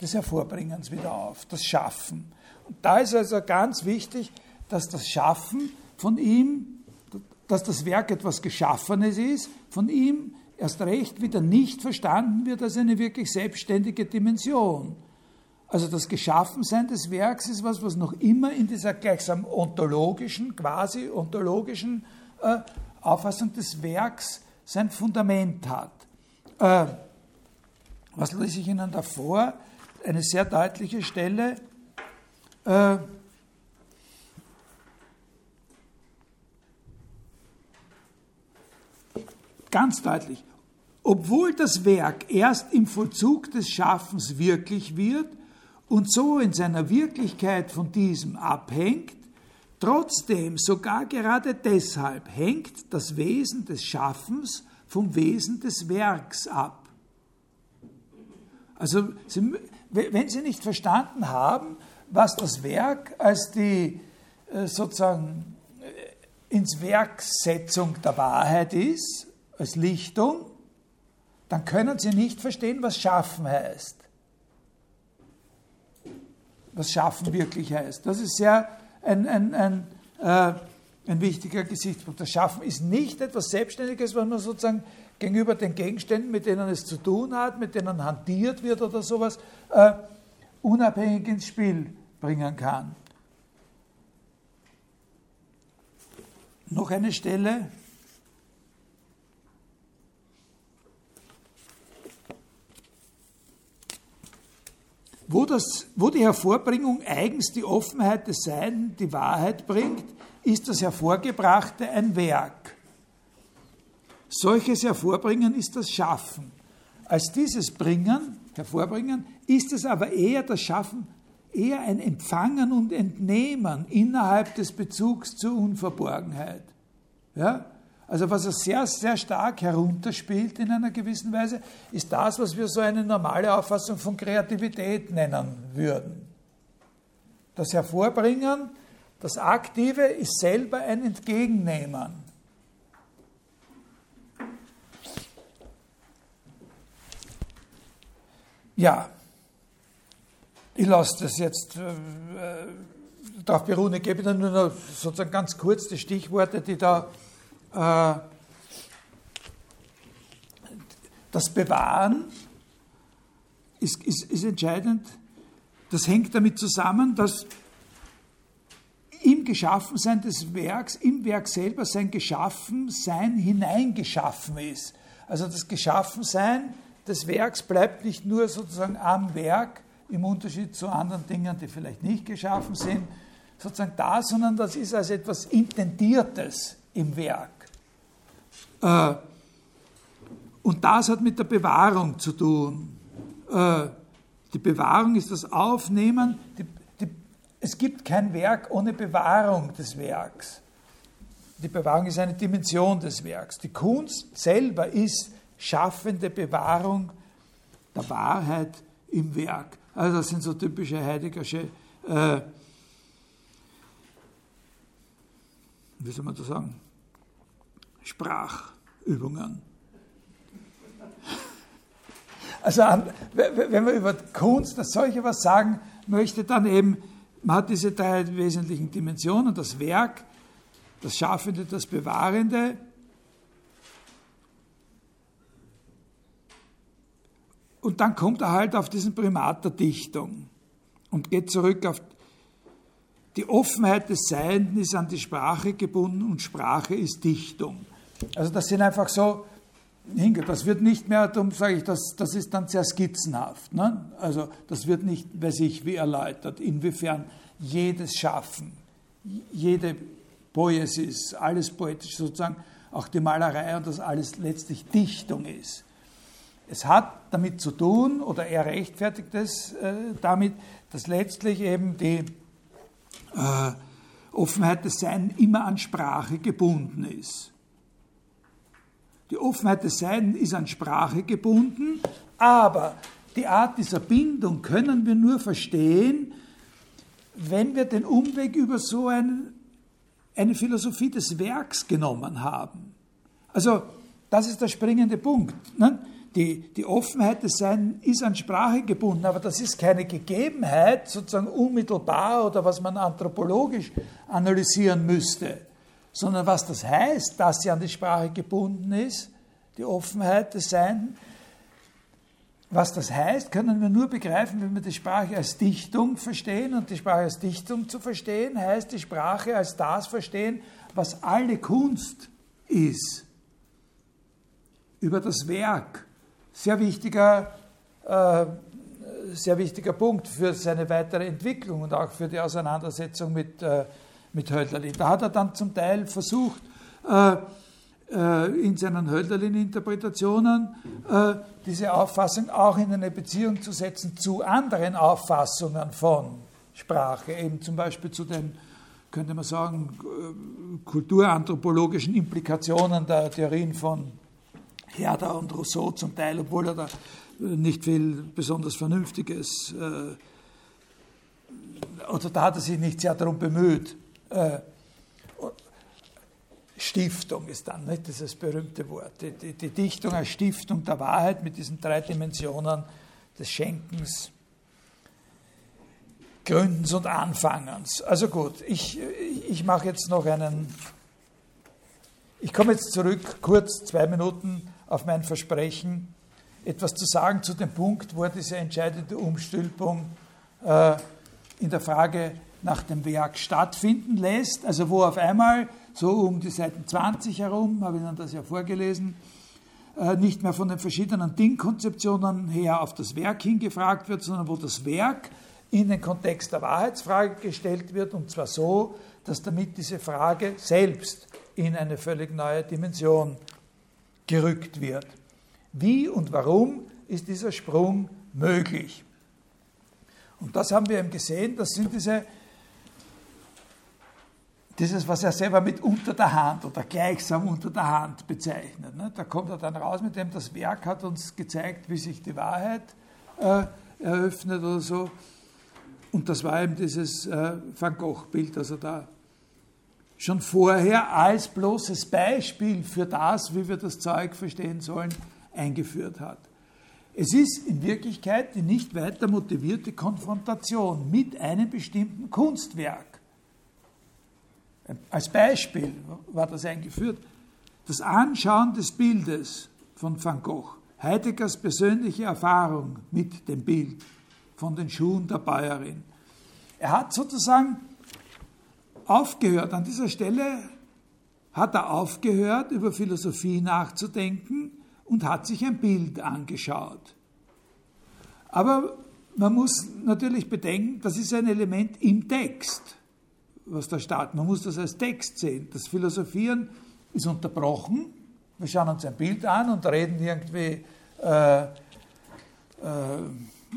Hervorbringens wieder auf, das Schaffen. Und da ist also ganz wichtig, dass das Schaffen von ihm, dass das Werk etwas Geschaffenes ist, von ihm erst recht wieder nicht verstanden wird als eine wirklich selbstständige Dimension. Also das Geschaffensein des Werks ist was, was noch immer in dieser gleichsam ontologischen, quasi ontologischen Auffassung des Werks sein Fundament hat. Was lese ich Ihnen da vor? Eine sehr deutliche Stelle. Ganz deutlich. Obwohl das Werk erst im Vollzug des Schaffens wirklich wird, und so in seiner Wirklichkeit von diesem abhängt, trotzdem, sogar gerade deshalb, hängt das Wesen des Schaffens vom Wesen des Werks ab. Also, wenn Sie nicht verstanden haben, was das Werk als die sozusagen Ins-Werk-Setzung der Wahrheit ist, als Lichtung, dann können Sie nicht verstehen, was Schaffen heißt. Was Schaffen wirklich heißt. Das ist sehr ein wichtiger Gesichtspunkt. Das Schaffen ist nicht etwas Selbstständiges, was man sozusagen gegenüber den Gegenständen, mit denen es zu tun hat, mit denen hantiert wird oder sowas, unabhängig ins Spiel bringen kann. Noch eine Stelle. Wo die Hervorbringung eigens die Offenheit des Seins, die Wahrheit bringt, ist das Hervorgebrachte ein Werk. Solches Hervorbringen ist das Schaffen. Als dieses Bringen, Hervorbringen, ist es aber eher das Schaffen, eher ein Empfangen und Entnehmen innerhalb des Bezugs zur Unverborgenheit. Ja? Also was er sehr, sehr stark herunterspielt in einer gewissen Weise, ist das, was wir so eine normale Auffassung von Kreativität nennen würden. Das Hervorbringen, das Aktive, ist selber ein Entgegennehmen. Ja, ich lasse das jetzt darauf beruhen. Ich gebe Ihnen nur noch sozusagen ganz kurz die Stichworte, die da das Bewahren ist entscheidend. Das hängt damit zusammen, dass im Geschaffensein des Werks, im Werk selber sein Geschaffensein hineingeschaffen ist. Also das Geschaffensein des Werks bleibt nicht nur sozusagen am Werk, im Unterschied zu anderen Dingen, die vielleicht nicht geschaffen sind, sozusagen da, sondern das ist als etwas Intendiertes im Werk. Und das hat mit der Bewahrung zu tun. Die Bewahrung ist das Aufnehmen. Es gibt kein Werk ohne Bewahrung des Werks. Die Bewahrung ist eine Dimension des Werks. Die Kunst selber ist schaffende Bewahrung der Wahrheit im Werk. Also das sind so typische heideggersche, wie soll man das sagen, Sprachübungen. Also wenn man über Kunst als solche was sagen möchte, dann eben, man hat diese drei wesentlichen Dimensionen, das Werk, das Schaffende, das Bewahrende. Und dann kommt er halt auf diesen Primat der Dichtung und geht zurück auf die Offenheit des Seienden ist an die Sprache gebunden und Sprache ist Dichtung. Also das sind einfach so, das wird nicht mehr, darum sage ich, das ist dann sehr skizzenhaft. Ne? Also das wird nicht, weiß ich, wie erläutert, inwiefern jedes Schaffen, jede Poesis, alles poetisch sozusagen, auch die Malerei und das alles letztlich Dichtung ist. Es hat damit zu tun, oder er rechtfertigt es damit, dass letztlich eben die Offenheit des Seins immer an Sprache gebunden ist. Die Offenheit des Seins ist an Sprache gebunden, aber die Art dieser Bindung können wir nur verstehen, wenn wir den Umweg über so eine Philosophie des Werks genommen haben. Also das ist der springende Punkt. Ne? Die Offenheit des Seins ist an Sprache gebunden, aber das ist keine Gegebenheit, sozusagen unmittelbar oder was man anthropologisch analysieren müsste, sondern was das heißt, dass sie an die Sprache gebunden ist, die Offenheit des Seins. Was das heißt, können wir nur begreifen, wenn wir die Sprache als Dichtung verstehen. Und die Sprache als Dichtung zu verstehen, heißt die Sprache als das verstehen, was alle Kunst ist. Über das Werk. Sehr wichtiger Punkt für seine weitere Entwicklung und auch für die Auseinandersetzung mit Hölderlin. Da hat er dann zum Teil versucht, in seinen Hölderlin-Interpretationen diese Auffassung auch in eine Beziehung zu setzen zu anderen Auffassungen von Sprache, eben zum Beispiel zu den, könnte man sagen, kulturanthropologischen Implikationen der Theorien von Herder und Rousseau zum Teil, obwohl er da nicht viel besonders Vernünftiges, oder da hat er sich nicht sehr darum bemüht. Stiftung ist dann, nicht, dieses berühmte Wort. Die Dichtung als Stiftung der Wahrheit mit diesen 3 Dimensionen des Schenkens, Gründens und Anfangens. Also gut, ich mache jetzt noch einen. Ich komme jetzt zurück, kurz 2 Minuten, auf mein Versprechen, etwas zu sagen zu dem Punkt, wo diese entscheidende Umstülpung in der Frage nach dem Werk stattfinden lässt, also wo auf einmal so um die Seiten 20 herum, habe ich Ihnen das ja vorgelesen, nicht mehr von den verschiedenen Dingkonzeptionen her auf das Werk hingefragt wird, sondern wo das Werk in den Kontext der Wahrheitsfrage gestellt wird, und zwar so, dass damit diese Frage selbst in eine völlig neue Dimension gerückt wird. Wie und warum ist dieser Sprung möglich? Und das haben wir eben gesehen, das sind dieses, was er selber mit unter der Hand oder gleichsam unter der Hand bezeichnet. Ne? Da kommt er dann raus mit dem, das Werk hat uns gezeigt, wie sich die Wahrheit eröffnet oder so. Und das war eben dieses Van Gogh-Bild, das er da schon vorher als bloßes Beispiel für das, wie wir das Zeug verstehen sollen, eingeführt hat. Es ist in Wirklichkeit die nicht weiter motivierte Konfrontation mit einem bestimmten Kunstwerk. Als Beispiel war das eingeführt. Das Anschauen des Bildes von Van Gogh, Heideggers persönliche Erfahrung mit dem Bild von den Schuhen der Bäuerin. Er hat sozusagen aufgehört, an dieser Stelle hat er aufgehört, über Philosophie nachzudenken und hat sich ein Bild angeschaut. Aber man muss natürlich bedenken, das ist ein Element im Text, was da startet. Man muss das als Text sehen. Das Philosophieren ist unterbrochen. Wir schauen uns ein Bild an und reden irgendwie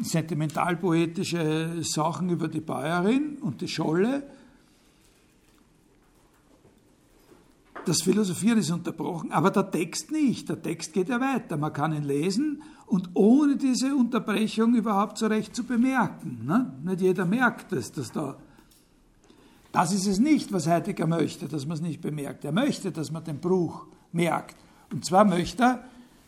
sentimental-poetische Sachen über die Bäuerin und die Scholle. Das Philosophieren ist unterbrochen, aber der Text nicht. Der Text geht ja weiter. Man kann ihn lesen und ohne diese Unterbrechung überhaupt so recht zu bemerken. Ne? Nicht jeder merkt es, dass da. Das ist es nicht, was Heidegger möchte, dass man es nicht bemerkt. Er möchte, dass man den Bruch merkt. Und zwar möchte er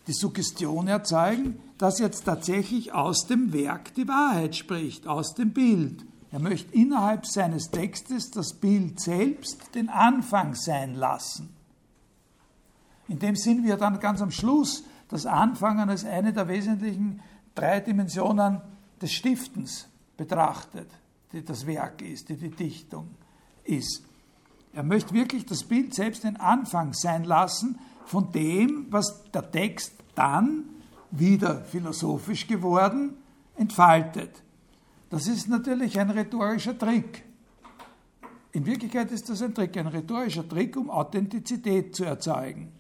die Suggestion erzeugen, dass jetzt tatsächlich aus dem Werk die Wahrheit spricht, aus dem Bild. Er möchte innerhalb seines Textes das Bild selbst den Anfang sein lassen. In dem Sinn, wie er dann ganz am Schluss das Anfangen als eine der wesentlichen 3 Dimensionen des Stiftens betrachtet, die das Werk ist, die Dichtung ist. Er möchte wirklich das Bild selbst den Anfang sein lassen von dem, was der Text dann, wieder philosophisch geworden, entfaltet. Das ist natürlich ein rhetorischer Trick. In Wirklichkeit ist das ein rhetorischer Trick, um Authentizität zu erzeugen.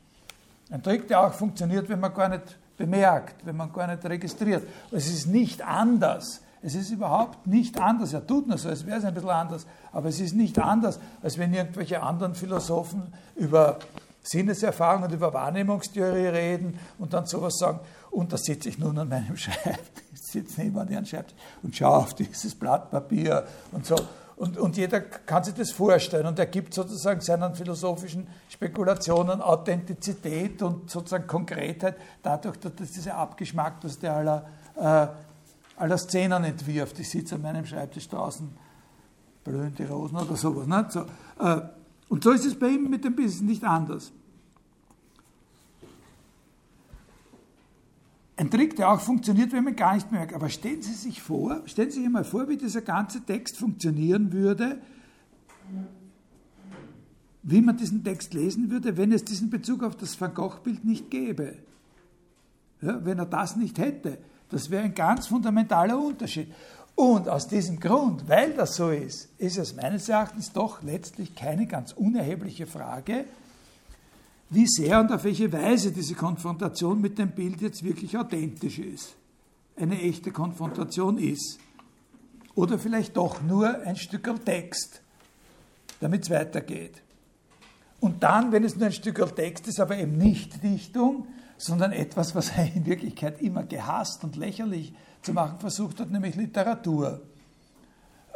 Ein Trick, der auch funktioniert, wenn man gar nicht bemerkt, wenn man gar nicht registriert. Es ist nicht anders. Es ist überhaupt nicht anders. Er tut nur so, als wäre es ein bisschen anders. Aber es ist nicht anders, als wenn irgendwelche anderen Philosophen über Sinneserfahrung und über Wahrnehmungstheorie reden und dann sowas sagen, und da sitze ich nun an meinem Schreibtisch, sitze niemand an ihren Schreibtisch und schaue auf dieses Blatt Papier und so. Und jeder kann sich das vorstellen und er gibt sozusagen seinen philosophischen Spekulationen Authentizität und sozusagen Konkretheit dadurch, dass dieser abgeschmackteste aller Szenen entwirft. Ich sitze an meinem Schreibtisch draußen, blühen die Rosen oder sowas. Ne? So, und so ist es bei ihm mit dem Business nicht anders. Ein Trick, der auch funktioniert, wenn man gar nicht merkt. Aber stellen Sie sich einmal vor, wie dieser ganze Text funktionieren würde, wie man diesen Text lesen würde, wenn es diesen Bezug auf das Van Gogh-Bild nicht gäbe. Ja, wenn er das nicht hätte. Das wäre ein ganz fundamentaler Unterschied. Und aus diesem Grund, weil das so ist, ist es meines Erachtens doch letztlich keine ganz unerhebliche Frage, wie sehr und auf welche Weise diese Konfrontation mit dem Bild jetzt wirklich authentisch ist, eine echte Konfrontation ist. Oder vielleicht doch nur ein Stückerl Text, damit es weitergeht. Und dann, wenn es nur ein Stückerl Text ist, aber eben nicht Dichtung, sondern etwas, was er in Wirklichkeit immer gehasst und lächerlich zu machen versucht hat, nämlich Literatur.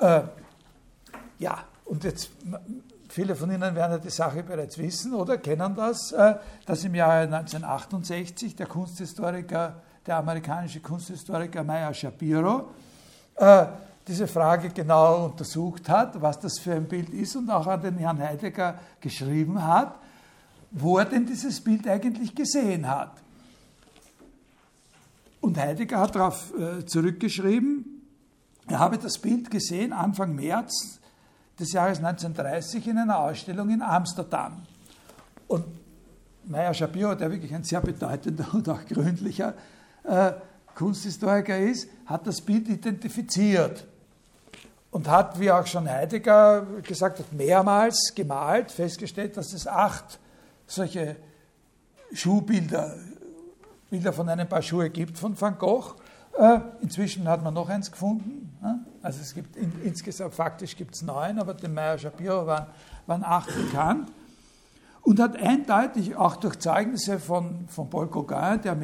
Ja, und jetzt... Viele von Ihnen werden ja die Sache bereits wissen oder kennen das, dass im Jahre 1968 der amerikanische Kunsthistoriker Meyer Schapiro diese Frage genau untersucht hat, was das für ein Bild ist und auch an den Herrn Heidegger geschrieben hat, wo er denn dieses Bild eigentlich gesehen hat. Und Heidegger hat darauf zurückgeschrieben, er habe das Bild gesehen Anfang März des Jahres 1930 in einer Ausstellung in Amsterdam. Und Meyer Schapiro, der wirklich ein sehr bedeutender und auch gründlicher Kunsthistoriker ist, hat das Bild identifiziert und hat, wie auch schon Heidegger gesagt hat, mehrmals gemalt, festgestellt, dass es 8 solche Bilder von einem Paar Schuhe gibt von Van Gogh. Inzwischen hat man noch eins gefunden. Also es gibt insgesamt, faktisch gibt es 9, aber dem Meyer Schapiro waren 8 bekannt. Und hat eindeutig auch durch Zeugnisse von Paul Gauguin, der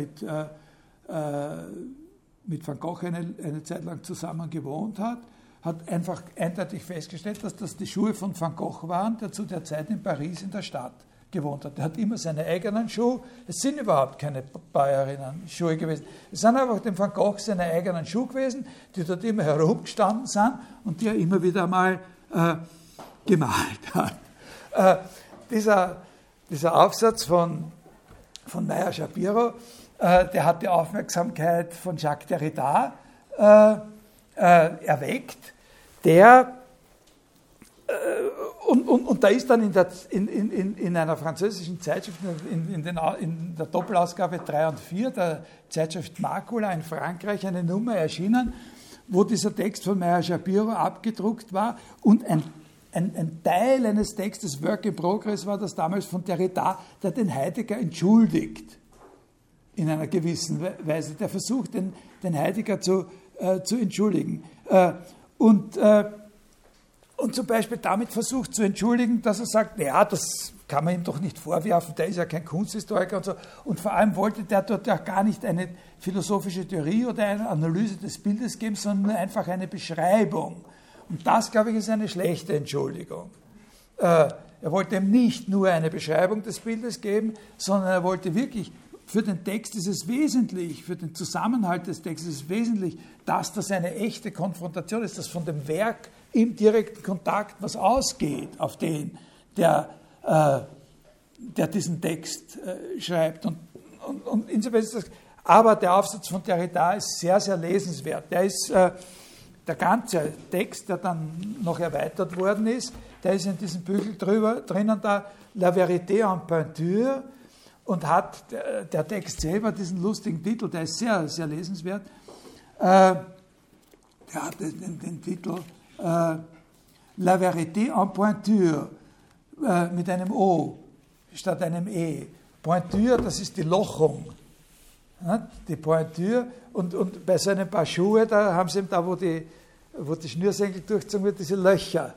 mit Van Gogh eine Zeit lang zusammen gewohnt hat, hat einfach eindeutig festgestellt, dass das die Schuhe von Van Gogh waren, der zu der Zeit in Paris in der Stadt gewohnt hat. Er hat immer seine eigenen Schuhe. Es sind überhaupt keine Bäuerinnen Schuhe gewesen. Es sind einfach dem Van Gogh seine eigenen Schuhe gewesen, die dort immer herumgestanden sind und die er immer wieder mal gemalt hat. Dieser Aufsatz von Meyer Schapiro, der hat die Aufmerksamkeit von Jacques Derrida erweckt, der Und da ist dann in einer französischen Zeitschrift, in der Doppelausgabe 3 und 4 der Zeitschrift Makula in Frankreich eine Nummer erschienen, wo dieser Text von Meyer Schapiro abgedruckt war und ein Teil eines Textes, Work in Progress, war das damals von Derrida, der den Heidegger entschuldigt, in einer gewissen Weise. Der versucht, den Heidegger zu entschuldigen. Und zum Beispiel damit versucht zu entschuldigen, dass er sagt, naja, das kann man ihm doch nicht vorwerfen, der ist ja kein Kunsthistoriker und so. Und vor allem wollte der dort ja gar nicht eine philosophische Theorie oder eine Analyse des Bildes geben, sondern nur einfach eine Beschreibung. Und das, glaube ich, ist eine schlechte Entschuldigung. Er wollte ihm nicht nur eine Beschreibung des Bildes geben, sondern er wollte wirklich, für den Text ist es wesentlich, für den Zusammenhalt des Textes ist es wesentlich, dass das eine echte Konfrontation ist, dass von dem Werk im direkten Kontakt was ausgeht auf den, der diesen Text schreibt. Und insofern ist das, aber der Aufsatz von Derrida ist sehr, sehr lesenswert. Der ist der ganze Text, der dann noch erweitert worden ist, der ist in diesem Bügel drinnen da, La Vérité en Peinture, und hat der Text selber diesen lustigen Titel, der ist sehr, sehr lesenswert, der hat den Titel La Vérité en Pointure, mit einem O statt einem E. Pointure, das ist die Lochung, die Pointure. Und bei so einem Paar Schuhe, da haben sie eben da, wo die Schnürsenkel durchzogen wird, diese Löcher.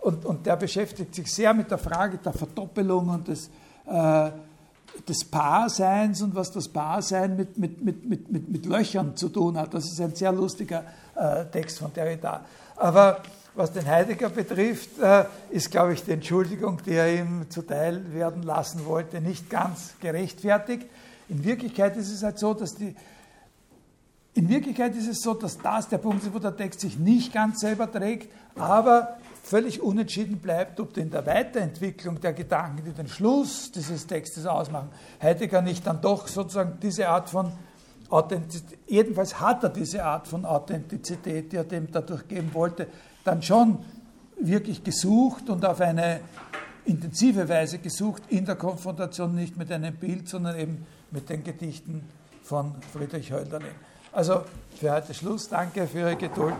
Und der beschäftigt sich sehr mit der Frage der Verdoppelung und des des Paarseins und was das Paarsein mit Löchern zu tun hat. Das ist ein sehr lustiger Text von Derrida. Aber was den Heidegger betrifft, ist, glaube ich, die Entschuldigung, die er ihm zuteil werden lassen wollte, nicht ganz gerechtfertigt. In Wirklichkeit ist es halt so, dass das der Punkt ist, wo der Text sich nicht ganz selber trägt, aber völlig unentschieden bleibt, ob in der Weiterentwicklung der Gedanken, die den Schluss dieses Textes ausmachen, Heidegger nicht dann doch sozusagen diese Art von Authentizität, jedenfalls hat er diese Art von Authentizität, die er dem dadurch geben wollte, dann schon wirklich gesucht und auf eine intensive Weise gesucht, in der Konfrontation nicht mit einem Bild, sondern eben mit den Gedichten von Friedrich Hölderlin. Also für heute Schluss. Danke für Ihre Geduld.